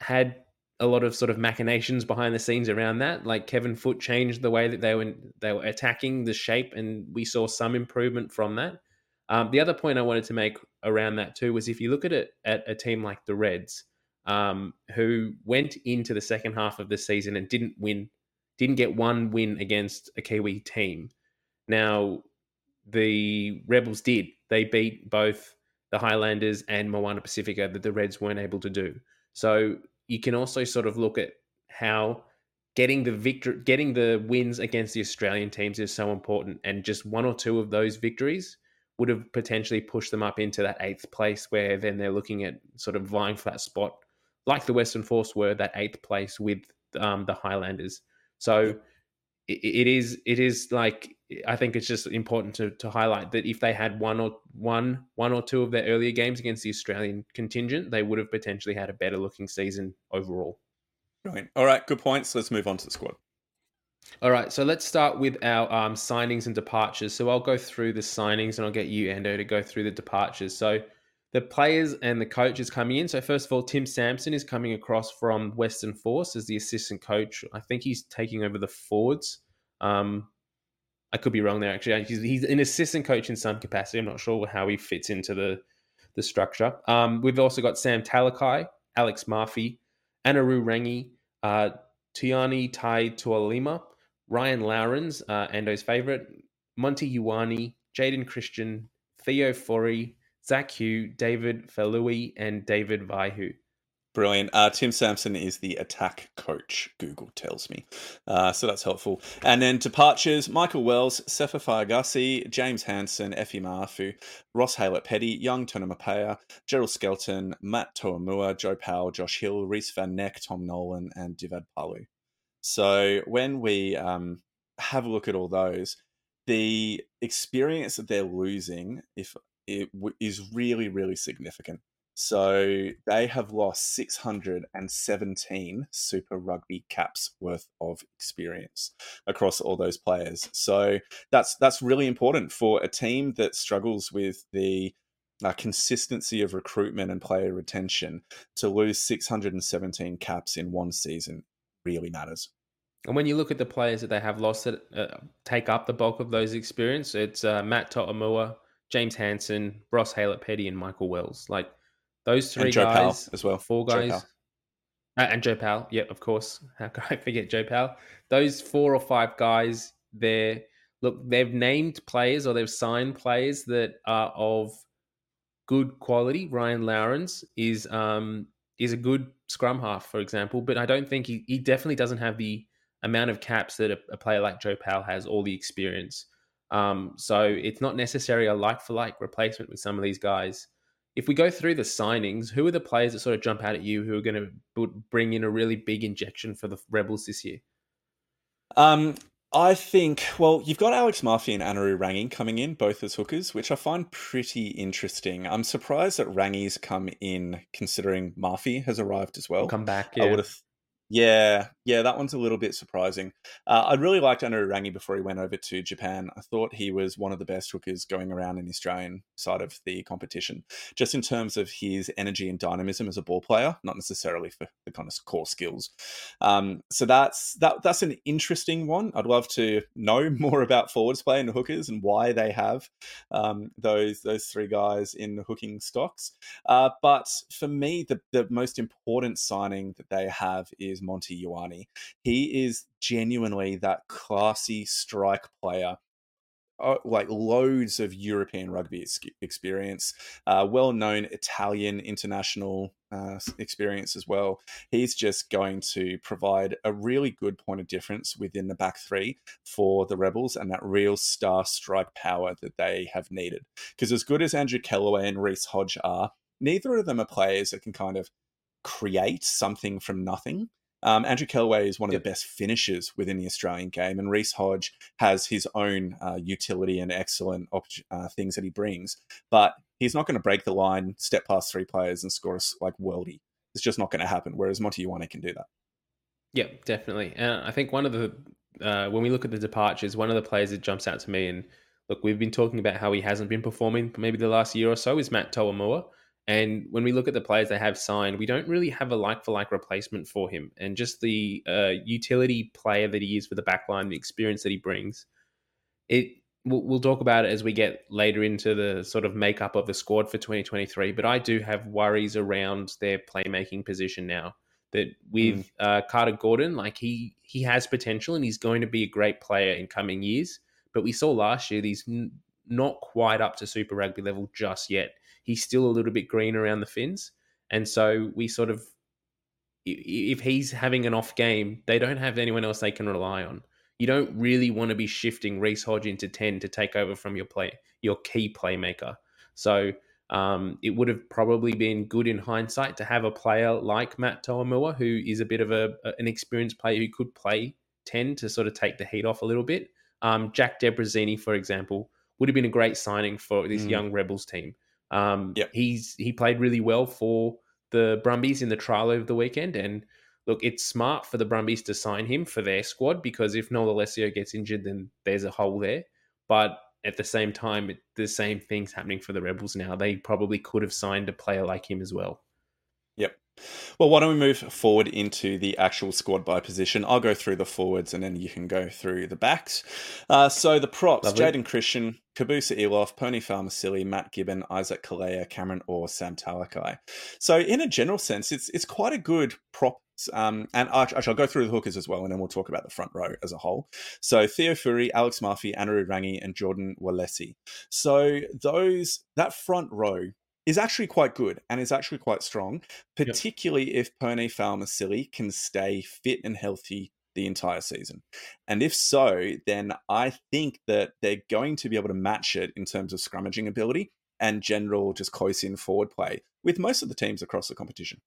had a lot of sort of machinations behind the scenes around that. Like, Kevin Foote changed the way that they were attacking, the shape, and we saw some improvement from that. The other point I wanted to make around that too was, if you look at it at a team like the Reds, who went into the second half of the season and didn't get one win against a Kiwi team. Now, the Rebels did. They beat both the Highlanders and Moana Pacifica, that the Reds weren't able to do. So you can also sort of look at how getting the wins against the Australian teams is so important, and just 1 or 2 of those victories would have potentially pushed them up into that 8th place, where then they're looking at sort of vying for that spot, like the Western Force were, that 8th place with the Highlanders. So it is like, I think it's just important to highlight that if they had one or two of their earlier games against the Australian contingent, they would have potentially had a better looking season overall. Brilliant. All right, good points. Let's move on to the squad. All right, so let's start with our signings and departures. So I'll go through the signings, and I'll get you, Ando, to go through the departures. So the players and the coaches coming in. So first of all, Tim Sampson is coming across from Western Force as the assistant coach. I think he's taking over the forwards. I could be wrong there, actually. He's an assistant coach in some capacity. I'm not sure how he fits into the structure. We've also got Sam Talakai, Alex Murphy, Anaru Rangi, Tiani Tai Tuolima, Ryan Lowrens, Ando's favourite, Monty Ioane, Jaden Christian, Theo Forey, Zach Hugh, David Falui, and David Vaihu. Brilliant. Tim Sampson is the attack coach, Google tells me. So that's helpful. And then departures, Michael Wells, Sefa Fa'agasi, James Hansen, Effie Ma'afu, Ross Haylett-Petty, Young Tonomapea, Gerald Skelton, Matt To'omua, Joe Powell, Josh Hill, Reece Van Neck, Tom Nolan, and Divad Palu. So when we have a look at all those, the experience that they're losing, it is really, really significant. So they have lost 617 Super Rugby caps worth of experience across all those players. So that's really important for a team that struggles with the consistency of recruitment and player retention. To lose 617 caps in one season really matters. And when you look at the players that they have lost that take up the bulk of those experience, it's Matt To'omua, James Hansen, Ross Haylett-Petty, and Michael Wells. Like, those three guys as well. 4 guys. And Joe Powell. Yeah, of course. How could I forget Joe Powell? Those 4 or 5 guys there. Look, they've named players, or they've signed players that are of good quality. Ryan Lowrens is a good scrum half, for example, but I don't think he definitely doesn't have the amount of caps that a player like Joe Powell has, all the experience. So it's not necessarily a like-for-like replacement with some of these guys. If we go through the signings, who are the players that sort of jump out at you who are going to bring in a really big injection for the Rebels this year? I think, well, you've got Alex Murphy and Annaru Rangi coming in, both as hookers, which I find pretty interesting. I'm surprised that Rangi's come in, considering Murphy has arrived as well. He'll come back, yeah. Yeah, that one's a little bit surprising. I really liked Annaru Rangi before he went over to Japan. I thought he was one of the best hookers going around in the Australian side of the competition, just in terms of his energy and dynamism as a ball player, not necessarily for the kind of core skills. So that's an interesting one. I'd love to know more about forwards play and hookers and why they have those three guys in the hooking stocks. But for me, the most important signing that they have is Monty Ioane. He is genuinely that classy strike player, like loads of European rugby experience, well-known Italian international experience as well. He's just going to provide a really good point of difference within the back three for the Rebels and that real star strike power that they have needed. Because as good as Andrew Kellaway and Reece Hodge are, neither of them are players that can kind of create something from nothing. Andrew Kellaway is one of the best finishers within the Australian game, and Reece Hodge has his own utility and excellent things that he brings. But he's not going to break the line, step past three players and score like worldie. It's just not going to happen, whereas Monty Ioane can do that. Yeah, definitely. I think one of the, when we look at the departures, one of the players that jumps out to me, and look, we've been talking about how he hasn't been performing maybe the last year or so, is Matt To'omua. And when we look at the players they have signed, we don't really have a like-for-like replacement for him. And just the utility player that he is for the backline, the experience that he brings, we'll talk about it as we get later into the sort of makeup of the squad for 2023. But I do have worries around their playmaking position now. That with Carter Gordon, like he has potential and he's going to be a great player in coming years. But we saw last year that he's not quite up to Super Rugby level just yet. He's still a little bit green around the fins. And so we sort of, if he's having an off game, they don't have anyone else they can rely on. You don't really want to be shifting Reece Hodge into 10 to take over from your key playmaker. So it would have probably been good in hindsight to have a player like Matt To'omua, who is a bit of an experienced player who could play 10 to sort of take the heat off a little bit. Jack DeBrazzini, for example, would have been a great signing for this young Rebels team. He played really well for the Brumbies in the trial over the weekend, and look, it's smart for the Brumbies to sign him for their squad, because if Noel Alessio gets injured, then there's a hole there. But at the same time, the same thing's happening for the Rebels now. They probably could have signed a player like him as well. Yep. Well, why don't we move forward into the actual squad by position? I'll go through the forwards and then you can go through the backs. So the props, Jaden Christian, Kabusa Eloff, Pony Farmasili, Matt Gibbon, Isaac Kalea, Cameron Orr, Sam Talakai. So in a general sense, it's quite a good prop. And I shall go through the hookers as well, and then we'll talk about the front row as a whole. So Theo Furi, Alex Murphy, Annaru Rangi, and Jordan Walesi. So that front row is actually quite good and is actually quite strong, particularly if Pone Falmasili can stay fit and healthy the entire season. And if so, then I think that they're going to be able to match it in terms of scrummaging ability and general just close-in forward play with most of the teams across the competition.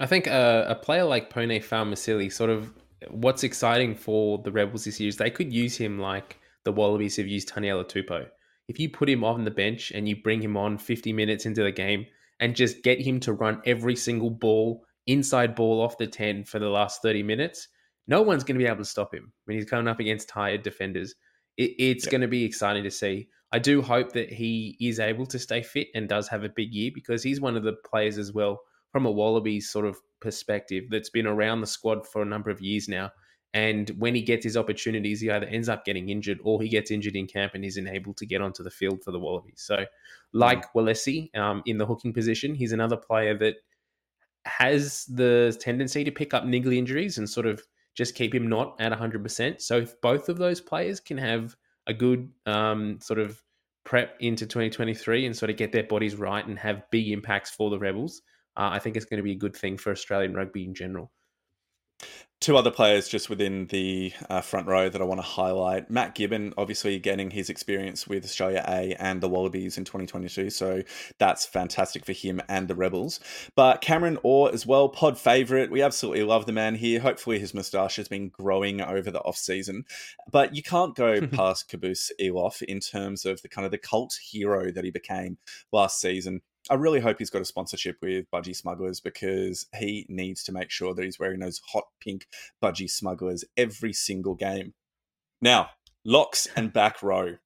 I think a player like Pone Falmasili, sort of what's exciting for the Rebels this year is they could use him like the Wallabies have used Taniela Tupou. If you put him on the bench and you bring him on 50 minutes into the game and just get him to run every single ball, inside ball off the 10 for the last 30 minutes, no one's going to be able to stop him when he's coming up against tired defenders. It's going to be exciting to see. I do hope that he is able to stay fit and does have a big year, because he's one of the players as well from a Wallabies sort of perspective that's been around the squad for a number of years now. And when he gets his opportunities, he either ends up getting injured or he gets injured in camp and isn't able to get onto the field for the Wallabies. So like Walesi in the hooking position, he's another player that has the tendency to pick up niggly injuries and sort of just keep him not at 100%. So if both of those players can have a good sort of prep into 2023 and sort of get their bodies right and have big impacts for the Rebels, I think it's going to be a good thing for Australian rugby in general. Two other players just within the front row that I want to highlight. Matt Gibbon, obviously getting his experience with Australia A and the Wallabies in 2022. So that's fantastic for him and the Rebels. But Cameron Orr as well, pod favourite. We absolutely love the man here. Hopefully his moustache has been growing over the off-season. But you can't go past Caboose Eloff in terms of the kind of the cult hero that he became last season. I really hope he's got a sponsorship with Budgie Smugglers, because he needs to make sure that he's wearing those hot pink Budgie Smugglers every single game. Now, locks and back row.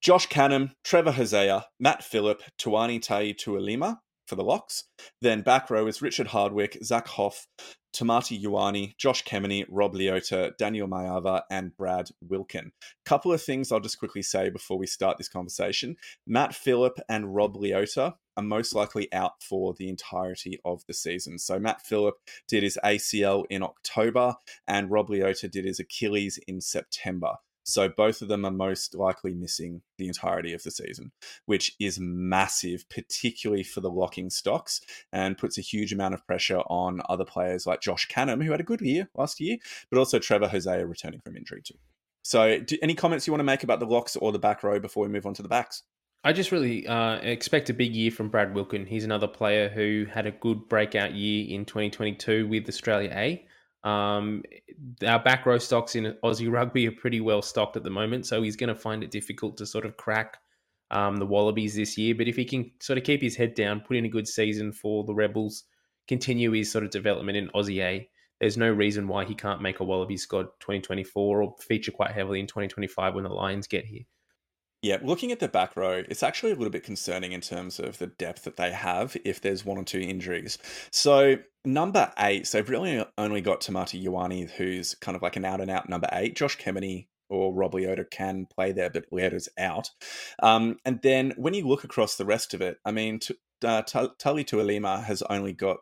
Josh Canham, Trevor Hosea, Matt Phillip, Tuani Tai'Tuilima for the locks. Then back row is Richard Hardwick, Zach Hoff, Tamati Ioane, Josh Kemeny, Rob Leota, Daniel Maiava, and Brad Wilkin. Couple of things I'll just quickly say before we start this conversation. Matt Phillip and Rob Leota are most likely out for the entirety of the season. So Matt Phillip did his ACL in October and Rob Leota did his Achilles in September. So both of them are most likely missing the entirety of the season, which is massive, particularly for the locking stocks, and puts a huge amount of pressure on other players like Josh Canham, who had a good year last year, but also Trevor Hosea returning from injury too. So any comments you want to make about the locks or the back row before we move on to the backs? I just really expect a big year from Brad Wilkin. He's another player who had a good breakout year in 2022 with Australia A. Our back row stocks in Aussie rugby are pretty well stocked at the moment, so he's going to find it difficult to sort of crack the Wallabies this year. But if he can sort of keep his head down, put in a good season for the Rebels, continue his sort of development in Aussie A, there's no reason why he can't make a Wallaby squad 2024 or feature quite heavily in 2025 when the Lions get here. Yeah, looking at the back row, it's actually a little bit concerning in terms of the depth that they have if there's one or two injuries. So number 8, so they've really only got Tamati Ioane, who's kind of like an out-and-out number 8. Josh Kemeny or Rob Leota can play there, but Leota's out. And then when you look across the rest of it, I mean, Tai'Tuilima has only got...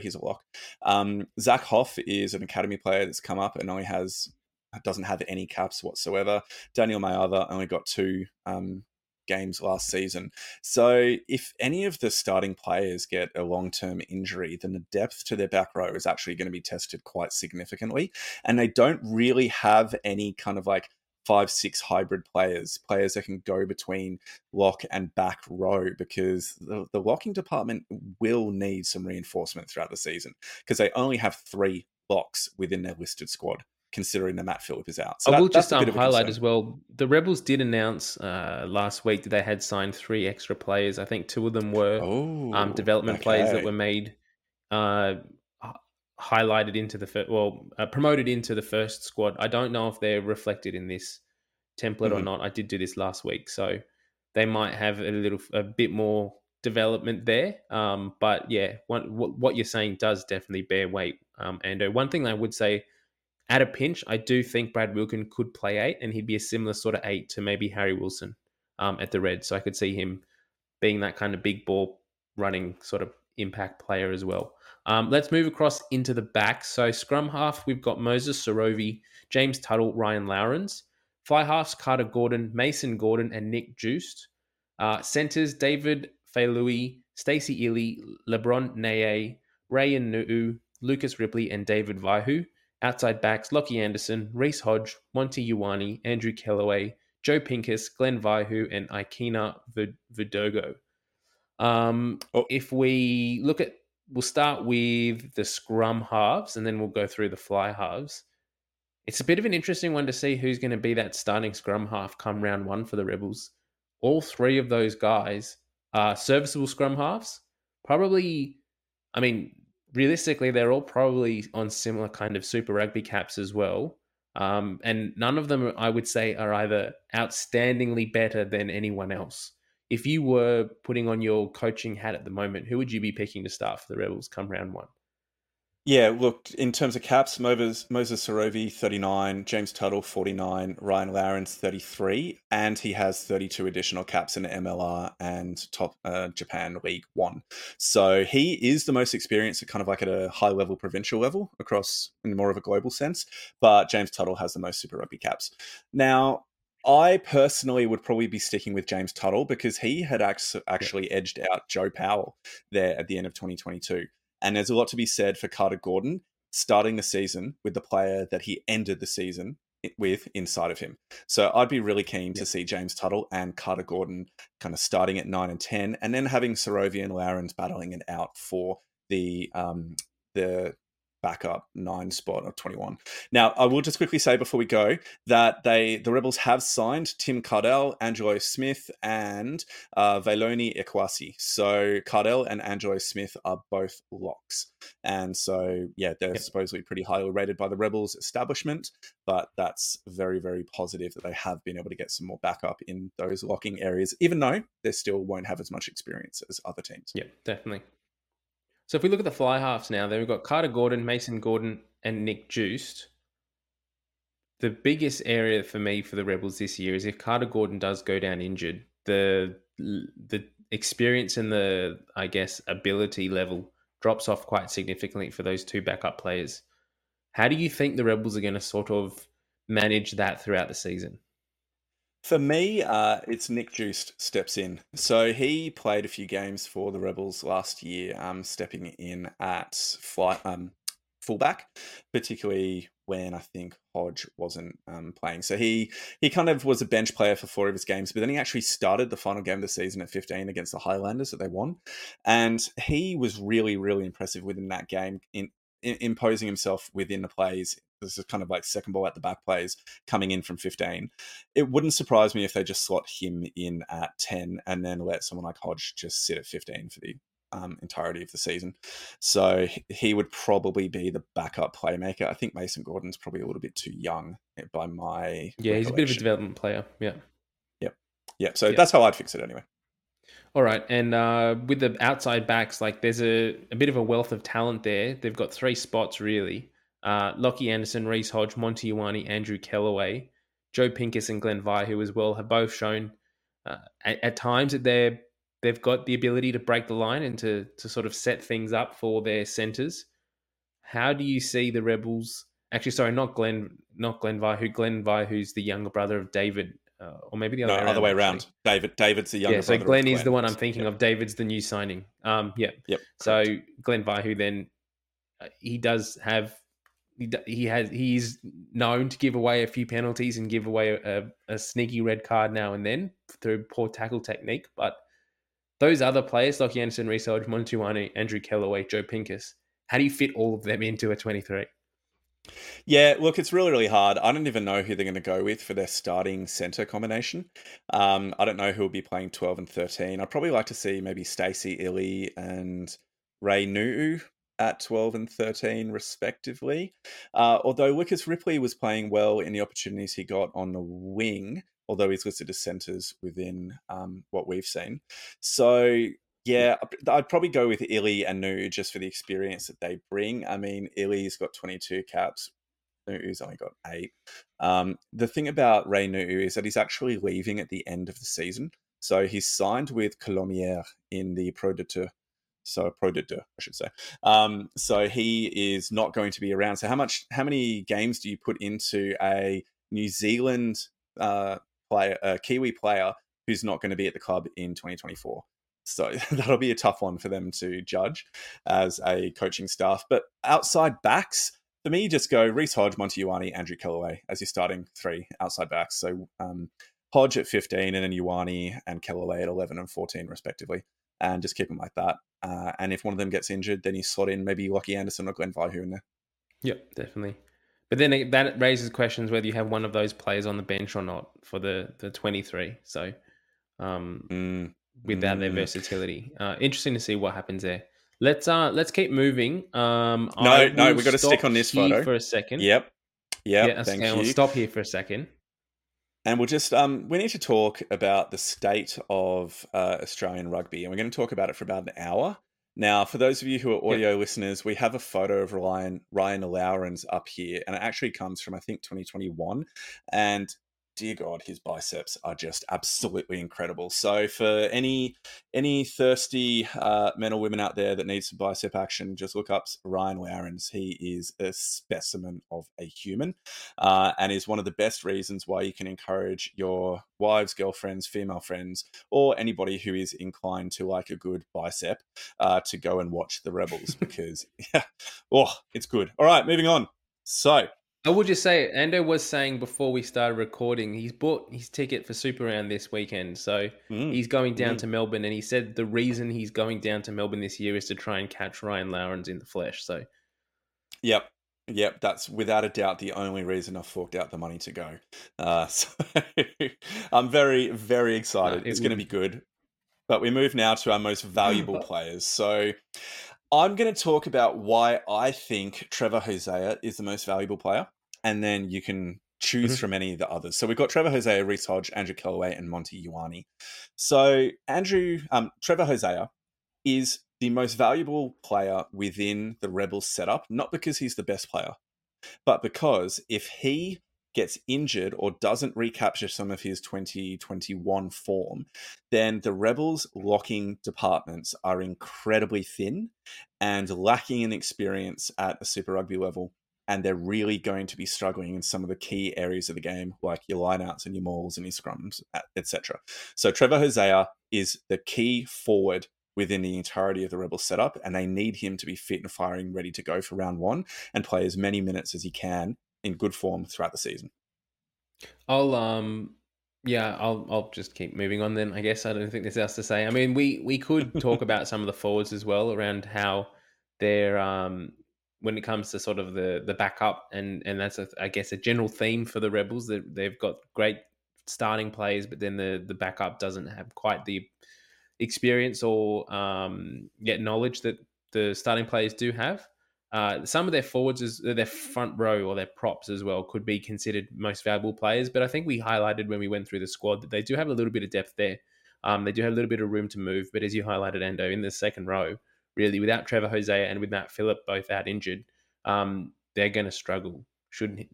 he's a lock. Zach Hoff is an academy player that's come up and only has... doesn't have any caps whatsoever. Daniel Maiava only got 2 games last season. So if any of the starting players get a long-term injury, then the depth to their back row is actually going to be tested quite significantly. And they don't really have any kind of like 5-6 hybrid players that can go between lock and back row, because the locking department will need some reinforcement throughout the season, because they only have 3 locks within their listed squad, considering that Matt Phillip is out. So I will just highlight as well, the Rebels did announce last week that they had signed 3 extra players. I think 2 of them were development players that were made highlighted into the promoted into the first squad. I don't know if they're reflected in this template or not. I did do this last week, so they might have a bit more development there. But yeah, what you're saying does definitely bear weight. And one thing I would say, at a pinch, I do think Brad Wilkin could play 8, and he'd be a similar sort of 8 to maybe Harry Wilson at the Reds. So I could see him being that kind of big ball running sort of impact player as well. Let's move across into the back. So scrum half, we've got Moses Sorovi, James Tuttle, Ryan Lowrens. Fly halves, Carter Gordon, Mason Gordon, and Nick Juiced. Centres, David Failui, Stacey Ely, LeBron Neye, Rayan Nu'u, Lucas Ripley, and David Vaihu. Outside backs, Lockie Anderson, Reece Hodge, Monty Ioane, Andrew Kellaway, Joe Pincus, Glenn Vaihu, and Ikena Vidogo. If we look at... We'll start with the scrum halves, and then we'll go through the fly halves. It's a bit of an interesting one to see who's going to be that starting scrum half come round 1 for the Rebels. All 3 of those guys are serviceable scrum halves. Probably... I mean... Realistically, they're all probably on similar kind of Super Rugby caps as well. And none of them, I would say, are either outstandingly better than anyone else. If you were putting on your coaching hat at the moment, who would you be picking to start for the Rebels come round 1? Yeah, look, in terms of caps, Moses Sorovi, 39, James Tuttle, 49, Ryan Lowrens, 33, and he has 32 additional caps in the MLR and top Japan League 1. So he is the most experienced at kind of like at a high-level provincial level across in more of a global sense, but James Tuttle has the most Super Rugby caps. Now, I personally would probably be sticking with James Tuttle because he had actually edged out Joe Powell there at the end of 2022. And there's a lot to be said for Carter Gordon. starting the season with the player that he ended the season with inside of him. So I'd be really keen to see James Tuttle and Carter Gordon kind of starting at 9 and 10, and then having Sorovia and Lowrens battling it out for the backup 9 spot of 21. Now, I will just quickly say before we go that the Rebels have signed Tim Cardell, Angelo Smith, and Veloni Ekwasi. So Cardell and Angelo Smith are both locks. And so, yeah, they're supposedly pretty highly rated by the Rebels establishment, but that's very, very positive that they have been able to get some more backup in those locking areas, even though they still won't have as much experience as other teams. Yeah, definitely. So if we look at the fly halves now, then we've got Carter Gordon, Mason Gordon, and Nick Juiced. The biggest area for me for the Rebels this year is if Carter Gordon does go down injured, the experience and the, I guess, ability level drops off quite significantly for those two backup players. How do you think the Rebels are going to sort of manage that throughout the season? For me, it's Nick Juiced steps in. So he played a few games for the Rebels last year, stepping in at fullback, particularly when I think Hodge wasn't playing. So he kind of was a bench player for 4 of his games, but then he actually started the final game of the season at 15 against the Highlanders that they won. And he was really, really impressive within that game, in imposing himself within the plays. This is kind of like second ball at the back plays coming in from 15. It wouldn't surprise me if they just slot him in at 10 and then let someone like Hodge just sit at 15 for the entirety of the season. So he would probably be the backup playmaker. I think Mason Gordon's probably a little bit too young by my recollection. He's a bit of a development player. So that's how I'd fix it anyway. All right. And with the outside backs, like there's a bit of a wealth of talent there. They've got 3 spots really. Lockie Anderson, Reece Hodge, Monty Ioane, Andrew Kellaway, Joe Pincus and Glenn Vai, who as well have both shown at times that they've got the ability to break the line and to sort of set things up for their centres. How do you see the Rebels? Actually, sorry, not Glenn Vai, who's the younger brother of David, or maybe the other way around. David's the younger brother. Yeah, so Glenn is the one I'm thinking of. David's the new signing. So Glenn Vai, who then he's known to give away a few penalties and give away a sneaky red card now and then through poor tackle technique. But those other players, Lockie Anderson, Reece Hodge, Monty Ioane, Andrew Kellaway, Joe Pincus, how do you fit all of them into a 23? Yeah, look, it's really, really hard. I don't even know who they're going to go with for their starting centre combination. I don't know who will be playing 12 and 13. I'd probably like to see maybe Stacey Illy and Ray Nuu at 12 and 13 respectively. Although Lucas Ripley was playing well in the opportunities he got on the wing, although he's listed as centres within what we've seen. So yeah, I'd probably go with Illy and Nuu just for the experience that they bring. I mean, Illy's got 22 caps. Nuu's only got 8. The thing about Ray Nuu is that he's actually leaving at the end of the season. So he's signed with Colomiers in the Pro de Deux, I should say. So he is not going to be around. So how many games do you put into a New Zealand player, a Kiwi player who's not going to be at the club in 2024? So that'll be a tough one for them to judge as a coaching staff. But outside backs, for me, just go Reece Hodge, Monty Ioane, Andrew Kellaway as your starting 3 outside backs. So Hodge at 15 and then Ioane and Kellaway at 11 and 14 respectively. And just keep them like that. And if one of them gets injured, then you slot in maybe Lockie Anderson or Glenn Vaihu in there. Yep, definitely. But then that raises questions whether you have one of those players on the bench or not for the 23. So without their versatility. Interesting to see what happens there. Let's keep moving. No, we've got to stick on this photo for a second. Yep, thank you. We'll stop here for a second. And we'll just, we need to talk about the state of Australian rugby, and we're going to talk about it for about an hour. Now, for those of you who are audio listeners, we have a photo of Ryan Lowrens up here, and it actually comes from, I think, 2021. And dear God, his biceps are just absolutely incredible. So for any thirsty men or women out there that need some bicep action, just look up Ryan Warrens. He is a specimen of a human, and is one of the best reasons why you can encourage your wives, girlfriends, female friends, or anybody who is inclined to like a good bicep to go and watch the Rebels because, yeah, oh, it's good. All right, moving on. So I would just say, Ando was saying before we started recording, he's bought his ticket for Super Round this weekend. So he's going down to Melbourne, and he said the reason he's going down to Melbourne this year is to try and catch Ryan Lowrens in the flesh. So, Yep, that's without a doubt the only reason I've forked out the money to go. So I'm very, very excited. It's going to be good. But we move now to our most valuable players. So I'm going to talk about why I think Trevor Hosea is the most valuable player, and then you can choose from any of the others. So we've got Trevor Hosea, Reece Hodge, Andrew Kellaway, and Monty Ioane. So Trevor Hosea is the most valuable player within the Rebels setup, not because he's the best player, but because if he gets injured or doesn't recapture some of his 2021 form, then the Rebels' locking departments are incredibly thin and lacking in experience at a Super Rugby level. And they're really going to be struggling in some of the key areas of the game, like your lineouts and your mauls and your scrums, etc. So Trevor Hosea is the key forward within the entirety of the Rebels setup, and they need him to be fit and firing, ready to go for round one and play as many minutes as he can in good form throughout the season. I'll just keep moving on then, I guess. I don't think there's else to say. I mean, we could talk about some of the forwards as well, around how they're, when it comes to sort of the backup, and that's, I guess, a general theme for the Rebels, that they've got great starting players, but then the backup doesn't have quite the experience or knowledge that the starting players do have. Some of their forwards, their front row or their props as well, could be considered most valuable players. But I think we highlighted when we went through the squad that they do have a little bit of depth there. They do have a little bit of room to move. But as you highlighted, Ando, in the second row, really, without Trevor Hosea and with Matt Phillip both out injured, they're going to struggle should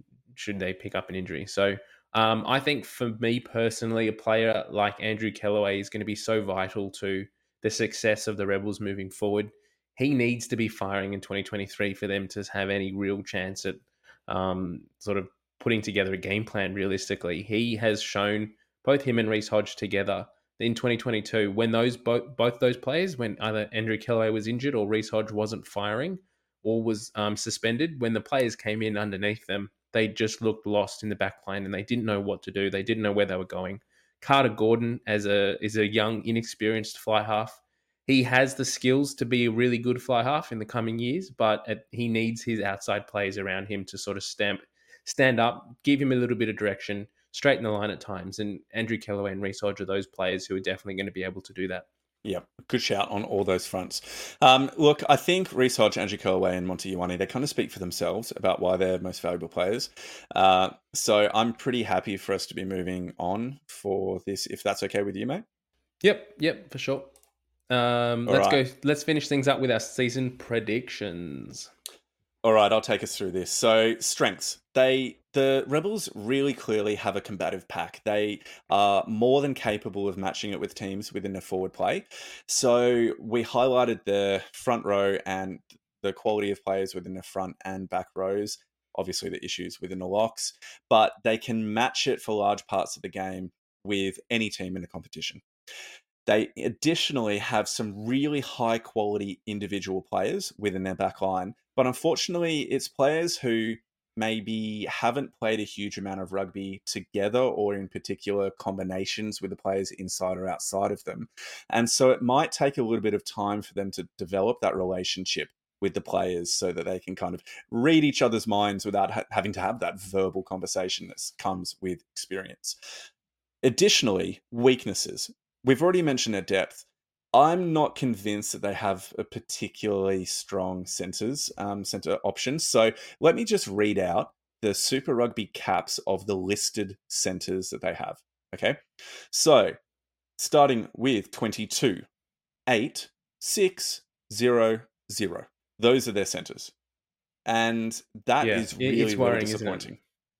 they pick up an injury. So I think for me personally, a player like Andrew Kellaway is going to be so vital to the success of the Rebels moving forward. He needs to be firing in 2023 for them to have any real chance at sort of putting together a game plan realistically. He has shown, both him and Reece Hodge together, in 2022, when those both those players, when either Andrew Kellaway was injured or Reece Hodge wasn't firing or was suspended, when the players came in underneath them, they just looked lost in the back line and they didn't know what to do. They didn't know where they were going. Carter Gordon is a young, inexperienced fly half. He has the skills to be a really good fly half in the coming years, but he needs his outside players around him to sort of stand up, give him a little bit of direction, straighten the line at times. And Andrew Kellaway and Reece Hodge are those players who are definitely going to be able to do that. Yeah, good shout on all those fronts. Look, I think Reece Hodge, Andrew Kellaway and Monty Ioane, they kind of speak for themselves about why they're most valuable players. So I'm pretty happy for us to be moving on for this, if that's okay with you, mate. Yep, for sure. Let's go. Let's finish things up with our season predictions. All right, I'll take us through this. So strengths. The Rebels really clearly have a combative pack. They are more than capable of matching it with teams within their forward play. So we highlighted the front row and the quality of players within the front and back rows. Obviously the issues within the locks, but they can match it for large parts of the game with any team in the competition. They additionally have some really high quality individual players within their back line. But unfortunately, it's players who maybe haven't played a huge amount of rugby together, or in particular combinations with the players inside or outside of them. And so it might take a little bit of time for them to develop that relationship with the players so that they can kind of read each other's minds without having to have that verbal conversation that comes with experience. Additionally, weaknesses. We've already mentioned their depth. I'm not convinced that they have a particularly strong centre options. So let me just read out the Super Rugby caps of the listed centres that they have. Okay. So starting with 22, 8, 6, 0, 0. Those are their centres. And that is really, really disappointing.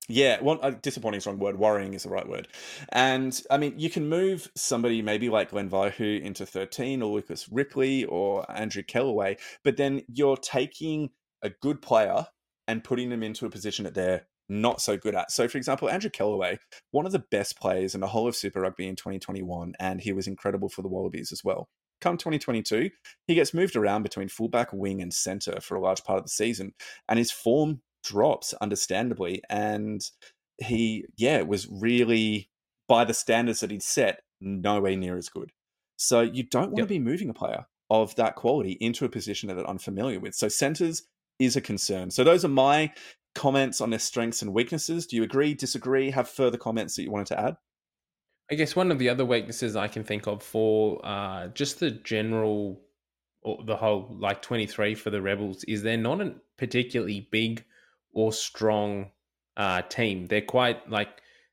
Yeah, disappointing is the wrong word. Worrying is the right word. And, I mean, you can move somebody maybe like Glenn Vaihu into 13 or Lucas Ripley or Andrew Kellaway, but then you're taking a good player and putting them into a position that they're not so good at. So, for example, Andrew Kellaway, one of the best players in the whole of Super Rugby in 2021, and he was incredible for the Wallabies as well. Come 2022, he gets moved around between fullback, wing, and centre for a large part of the season, and his form drops, understandably, and he was really, by the standards that he'd set, nowhere near as good. So you don't want to be moving a player of that quality into a position that they're unfamiliar with. So centres is a concern. So those are my comments on their strengths and weaknesses. Do you agree, disagree, have further comments that you wanted to add? I guess one of the other weaknesses I can think of for just the general, or the whole, like 23 for the Rebels, is they're not a particularly big or strong team. They're quite like,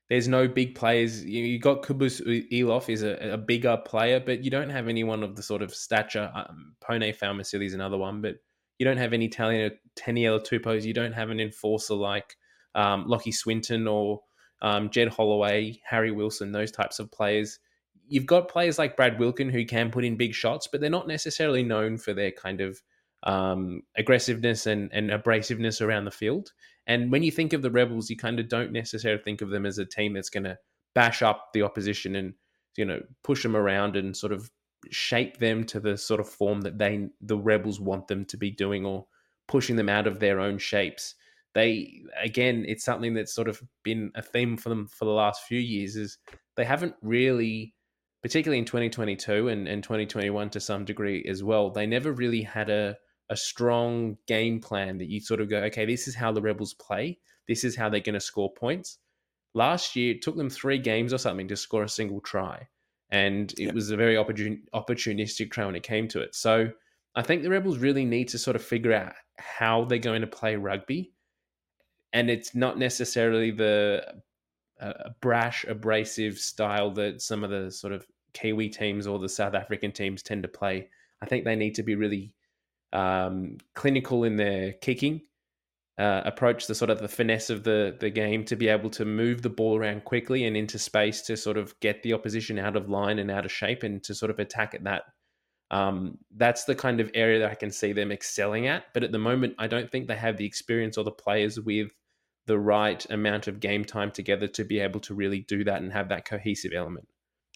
there's no big players. You got Kubus Elof is a bigger player, but you don't have anyone of the sort of stature. Pone Faumasili is another one, but you don't have any Taniela Tupos. You don't have an enforcer like Lockie Swinton or Jed Holloway, Harry Wilson, those types of players. You've got players like Brad Wilkin who can put in big shots, but they're not necessarily known for their kind of aggressiveness and abrasiveness around the field. And when you think of the Rebels, you kind of don't necessarily think of them as a team that's going to bash up the opposition and, you know, push them around and sort of shape them to the sort of form that the Rebels want them to be doing, or pushing them out of their own shapes. They, again, it's something that's sort of been a theme for them for the last few years, is they haven't really, particularly in 2022 and 2021 to some degree as well, they never really had a strong game plan that you sort of go, okay, this is how the Rebels play. This is how they're going to score points. Last year, it took them 3 games or something to score a single try. And it was a very opportunistic try when it came to it. So I think the Rebels really need to sort of figure out how they're going to play rugby. And it's not necessarily the brash, abrasive style that some of the sort of Kiwi teams or the South African teams tend to play. I think they need to be really clinical in their kicking approach, the sort of the finesse of the game, to be able to move the ball around quickly and into space to sort of get the opposition out of line and out of shape and to sort of attack at that. That's the kind of area that I can see them excelling at. But at the moment, I don't think they have the experience or the players with the right amount of game time together to be able to really do that and have that cohesive element.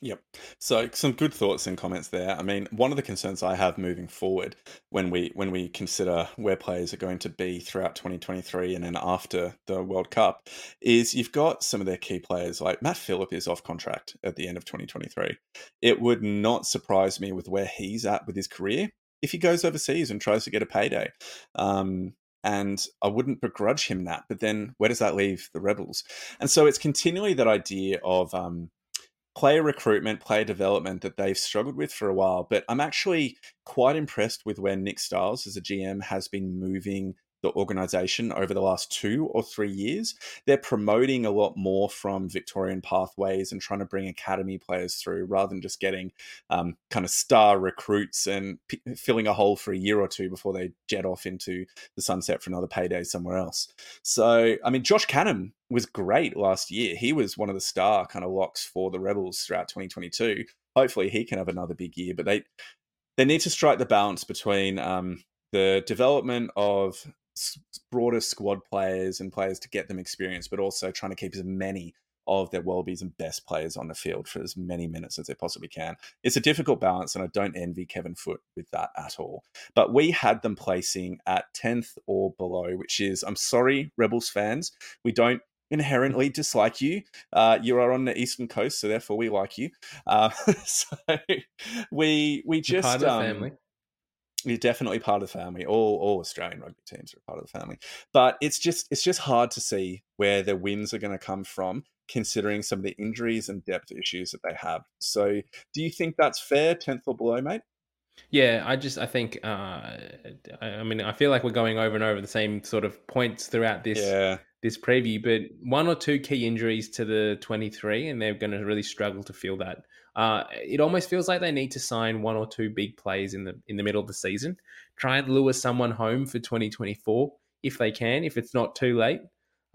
Yep. So some good thoughts and comments there. I mean, one of the concerns I have moving forward when we consider where players are going to be throughout 2023 and then after the World Cup is you've got some of their key players like Matt Phillip is off contract at the end of 2023. It would not surprise me with where he's at with his career if he goes overseas and tries to get a payday. And I wouldn't begrudge him that. But then where does that leave the Rebels? And so it's continually that idea of player recruitment, player development that they've struggled with for a while. But I'm actually quite impressed with where Nick Styles as a GM has been moving the organisation over the last 2 or 3 years. They're promoting a lot more from Victorian pathways and trying to bring academy players through rather than just getting kind of star recruits and filling a hole for a year or two before they jet off into the sunset for another payday somewhere else. So, I mean, Josh Canham was great last year. He was one of the star kind of locks for the Rebels throughout 2022. Hopefully he can have another big year, but they need to strike the balance between the development of broader squad players and players to get them experience, but also trying to keep as many of their Wallabies and best players on the field for as many minutes as they possibly can. It's a difficult balance, and I don't envy Kevin Foote with that at all. But we had them placing at 10th or below, which is, I'm sorry, Rebels fans, we don't inherently dislike you. You are on the Eastern Coast, so therefore we like you. So we just... You're part of the family. You're definitely part of the family. All Australian rugby teams are part of the family. But it's just hard to see where their wins are going to come from, considering some of the injuries and depth issues that they have. So do you think that's fair, 10th or below, mate? Yeah, I think, I mean, I feel like we're going over and over the same sort of points throughout this preview, but 1 or 2 key injuries to the 23, and they're going to really struggle to feel that. It almost feels like they need to sign 1 or 2 big plays in the middle of the season. Try and lure someone home for 2024 if they can, if it's not too late.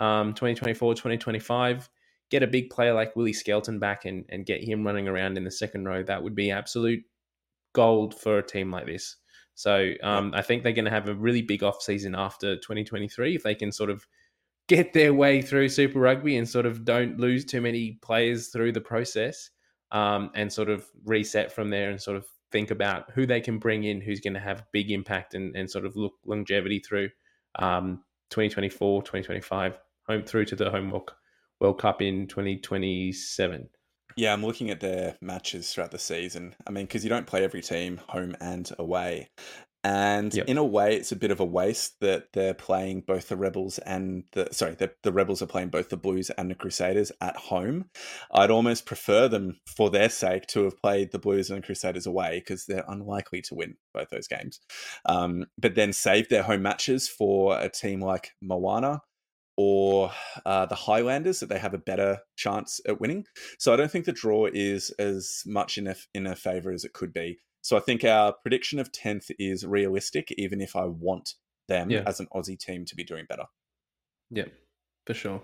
2024, 2025. Get a big player like Willie Skelton back and get him running around in the second row. That would be absolute gold for a team like this. So I think they're going to have a really big off-season after 2023 if they can sort of get their way through Super Rugby and sort of don't lose too many players through the process, and sort of reset from there and sort of think about who they can bring in, who's going to have big impact and sort of look longevity through 2024, 2025, home through to the home World Cup in 2027. Yeah, I'm looking at their matches throughout the season. I mean, because you don't play every team home and away. And yep. In a way, it's a bit of a waste that they're playing both the Rebels and the Rebels are playing both the Blues and the Crusaders at home. I'd almost prefer them, for their sake, to have played the Blues and the Crusaders away because they're unlikely to win both those games. But then save their home matches for a team like Moana or the Highlanders, that they have a better chance at winning. So I don't think the draw is as much in a favour as it could be. So I think our prediction of 10th is realistic, even if I want them as an Aussie team to be doing better. Yeah, for sure.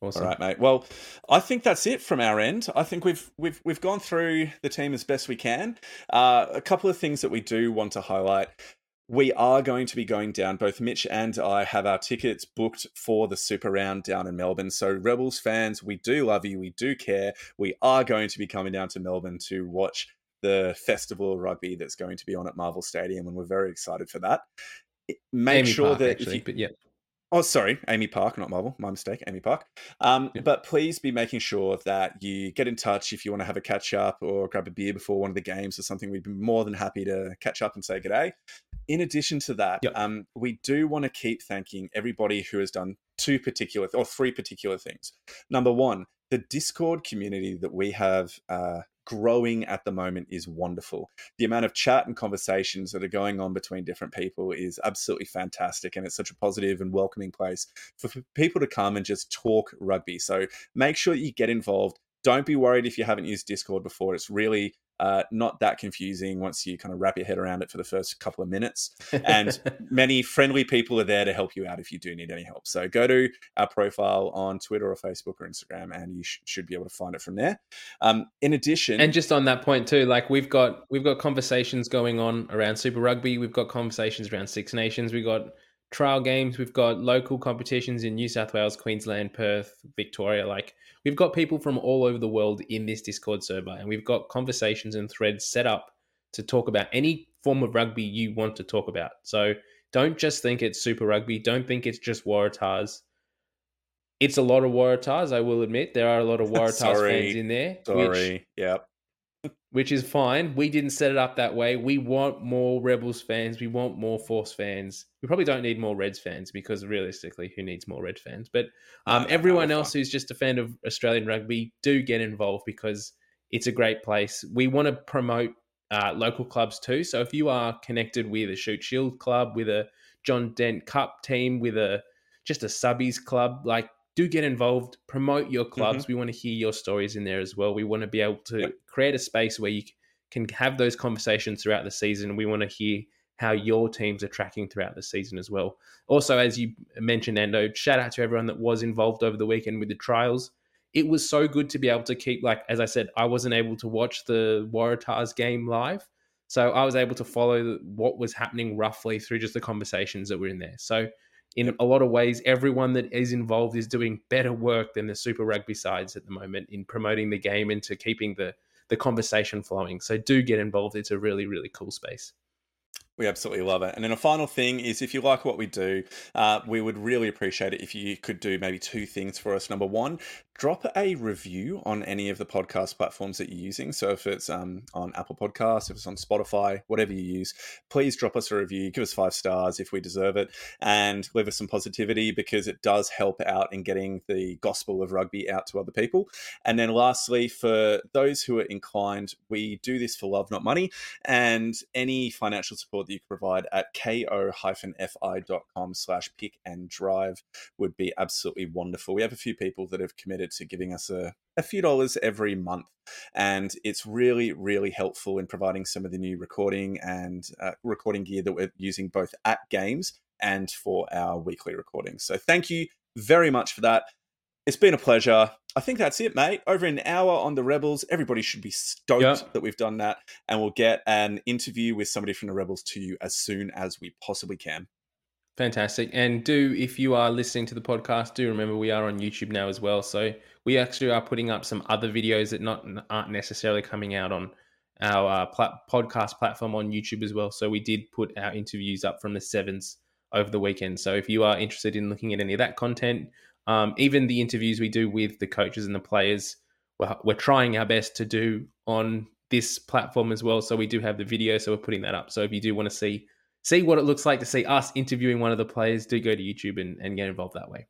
Awesome. All right, mate. Well, I think that's it from our end. I think we've gone through the team as best we can. A couple of things that we do want to highlight. We are going to be going down. Both Mitch and I have our tickets booked for the Super Round down in Melbourne. So Rebels fans, we do love you. We do care. We are going to be coming down to Melbourne to watch the festival of rugby that's going to be on at Marvel Stadium. And we're very excited for that. Amy Park, not Marvel. My mistake, Amy Park. But please be making sure that you get in touch if you want to have a catch up or grab a beer before one of the games or something. We'd be more than happy to catch up and say good day. In addition to that, we do want to keep thanking everybody who has done three particular things. Number one, the Discord community that we have growing at the moment is wonderful. The amount of chat and conversations that are going on between different people is absolutely fantastic, and it's such a positive and welcoming place for people to come and just talk rugby. So make sure you get involved. Don't be worried if you haven't used Discord before. It's really not that confusing once you kind of wrap your head around it for the first couple of minutes. And many friendly people are there to help you out if you do need any help. So go to our profile on Twitter or Facebook or Instagram, and you should be able to find it from there. In addition, and just on that point too, like we've got conversations going on around Super Rugby. We've got conversations around Six Nations. We've got trial games. We've got local competitions in New South Wales, Queensland, Perth, Victoria. Like we've got people from all over the world in this Discord server, and we've got conversations and threads set up to talk about any form of rugby you want to talk about. So don't just think it's Super Rugby. Don't think it's just Waratahs. It's a lot of Waratahs, I will admit. There are a lot of Waratahs fans in there. Which is fine. We didn't set it up that way. We want more Rebels fans. We want more Force fans. We probably don't need more Reds fans because realistically, who needs more Red fans? But everyone else who's just a fan of Australian rugby, do get involved because it's a great place. We want to promote local clubs too. So if you are connected with a Shoot Shield club, with a John Dent Cup team, with just a subbies club, like, do get involved, promote your clubs. Mm-hmm. We want to hear your stories in there as well. We want to be able to create a space where you can have those conversations throughout the season. We want to hear how your teams are tracking throughout the season as well. Also, as you mentioned, Ando, shout out to everyone that was involved over the weekend with the trials. It was so good to be able to keep, like, as I said, I wasn't able to watch the Waratahs game live. So I was able to follow what was happening roughly through just the conversations that were in there. So in a lot of ways, everyone that is involved is doing better work than the Super Rugby sides at the moment in promoting the game and to keeping the conversation flowing. So do get involved. It's a really, really cool space. We absolutely love it. And then a final thing is, if you like what we do, we would really appreciate it if you could do maybe two things for us. Number one, drop a review on any of the podcast platforms that you're using. So if it's on Apple Podcasts, if it's on Spotify, whatever you use, please drop us a review. Give us 5 stars if we deserve it, and leave us some positivity because it does help out in getting the gospel of rugby out to other people. And then lastly, for those who are inclined, we do this for love, not money, and any financial support that you can provide at ko-fi.com/pick-and-drive would be absolutely wonderful. We have a few people that have committed to giving us a few dollars every month, and it's really, really helpful in providing some of the new recording and recording gear that we're using both at games and for our weekly recordings. So thank you very much for that. It's been a pleasure. I think that's it, mate. Over an hour on the Rebels. Everybody should be stoked that we've done that, and we'll get an interview with somebody from the Rebels to you as soon as we possibly can. Fantastic. And if you are listening to the podcast, do remember we are on YouTube now as well. So we actually are putting up some other videos that aren't necessarily coming out on our podcast platform on YouTube as well. So we did put our interviews up from the Sevens over the weekend. So if you are interested in looking at any of that content, even the interviews we do with the coaches and the players, we're trying our best to do on this platform as well. So we do have the video, so we're putting that up. So if you do want to see what it looks like to see us interviewing one of the players, do go to YouTube and get involved that way.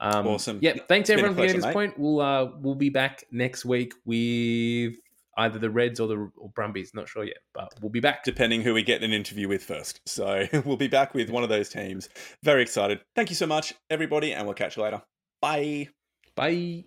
Awesome. Yeah, thanks everyone for getting to this point. We'll be back next week with either the Reds or the Brumbies. Not sure yet, but we'll be back. Depending who we get an interview with first. So we'll be back with one of those teams. Very excited. Thank you so much, everybody, and we'll catch you later. Bye. Bye.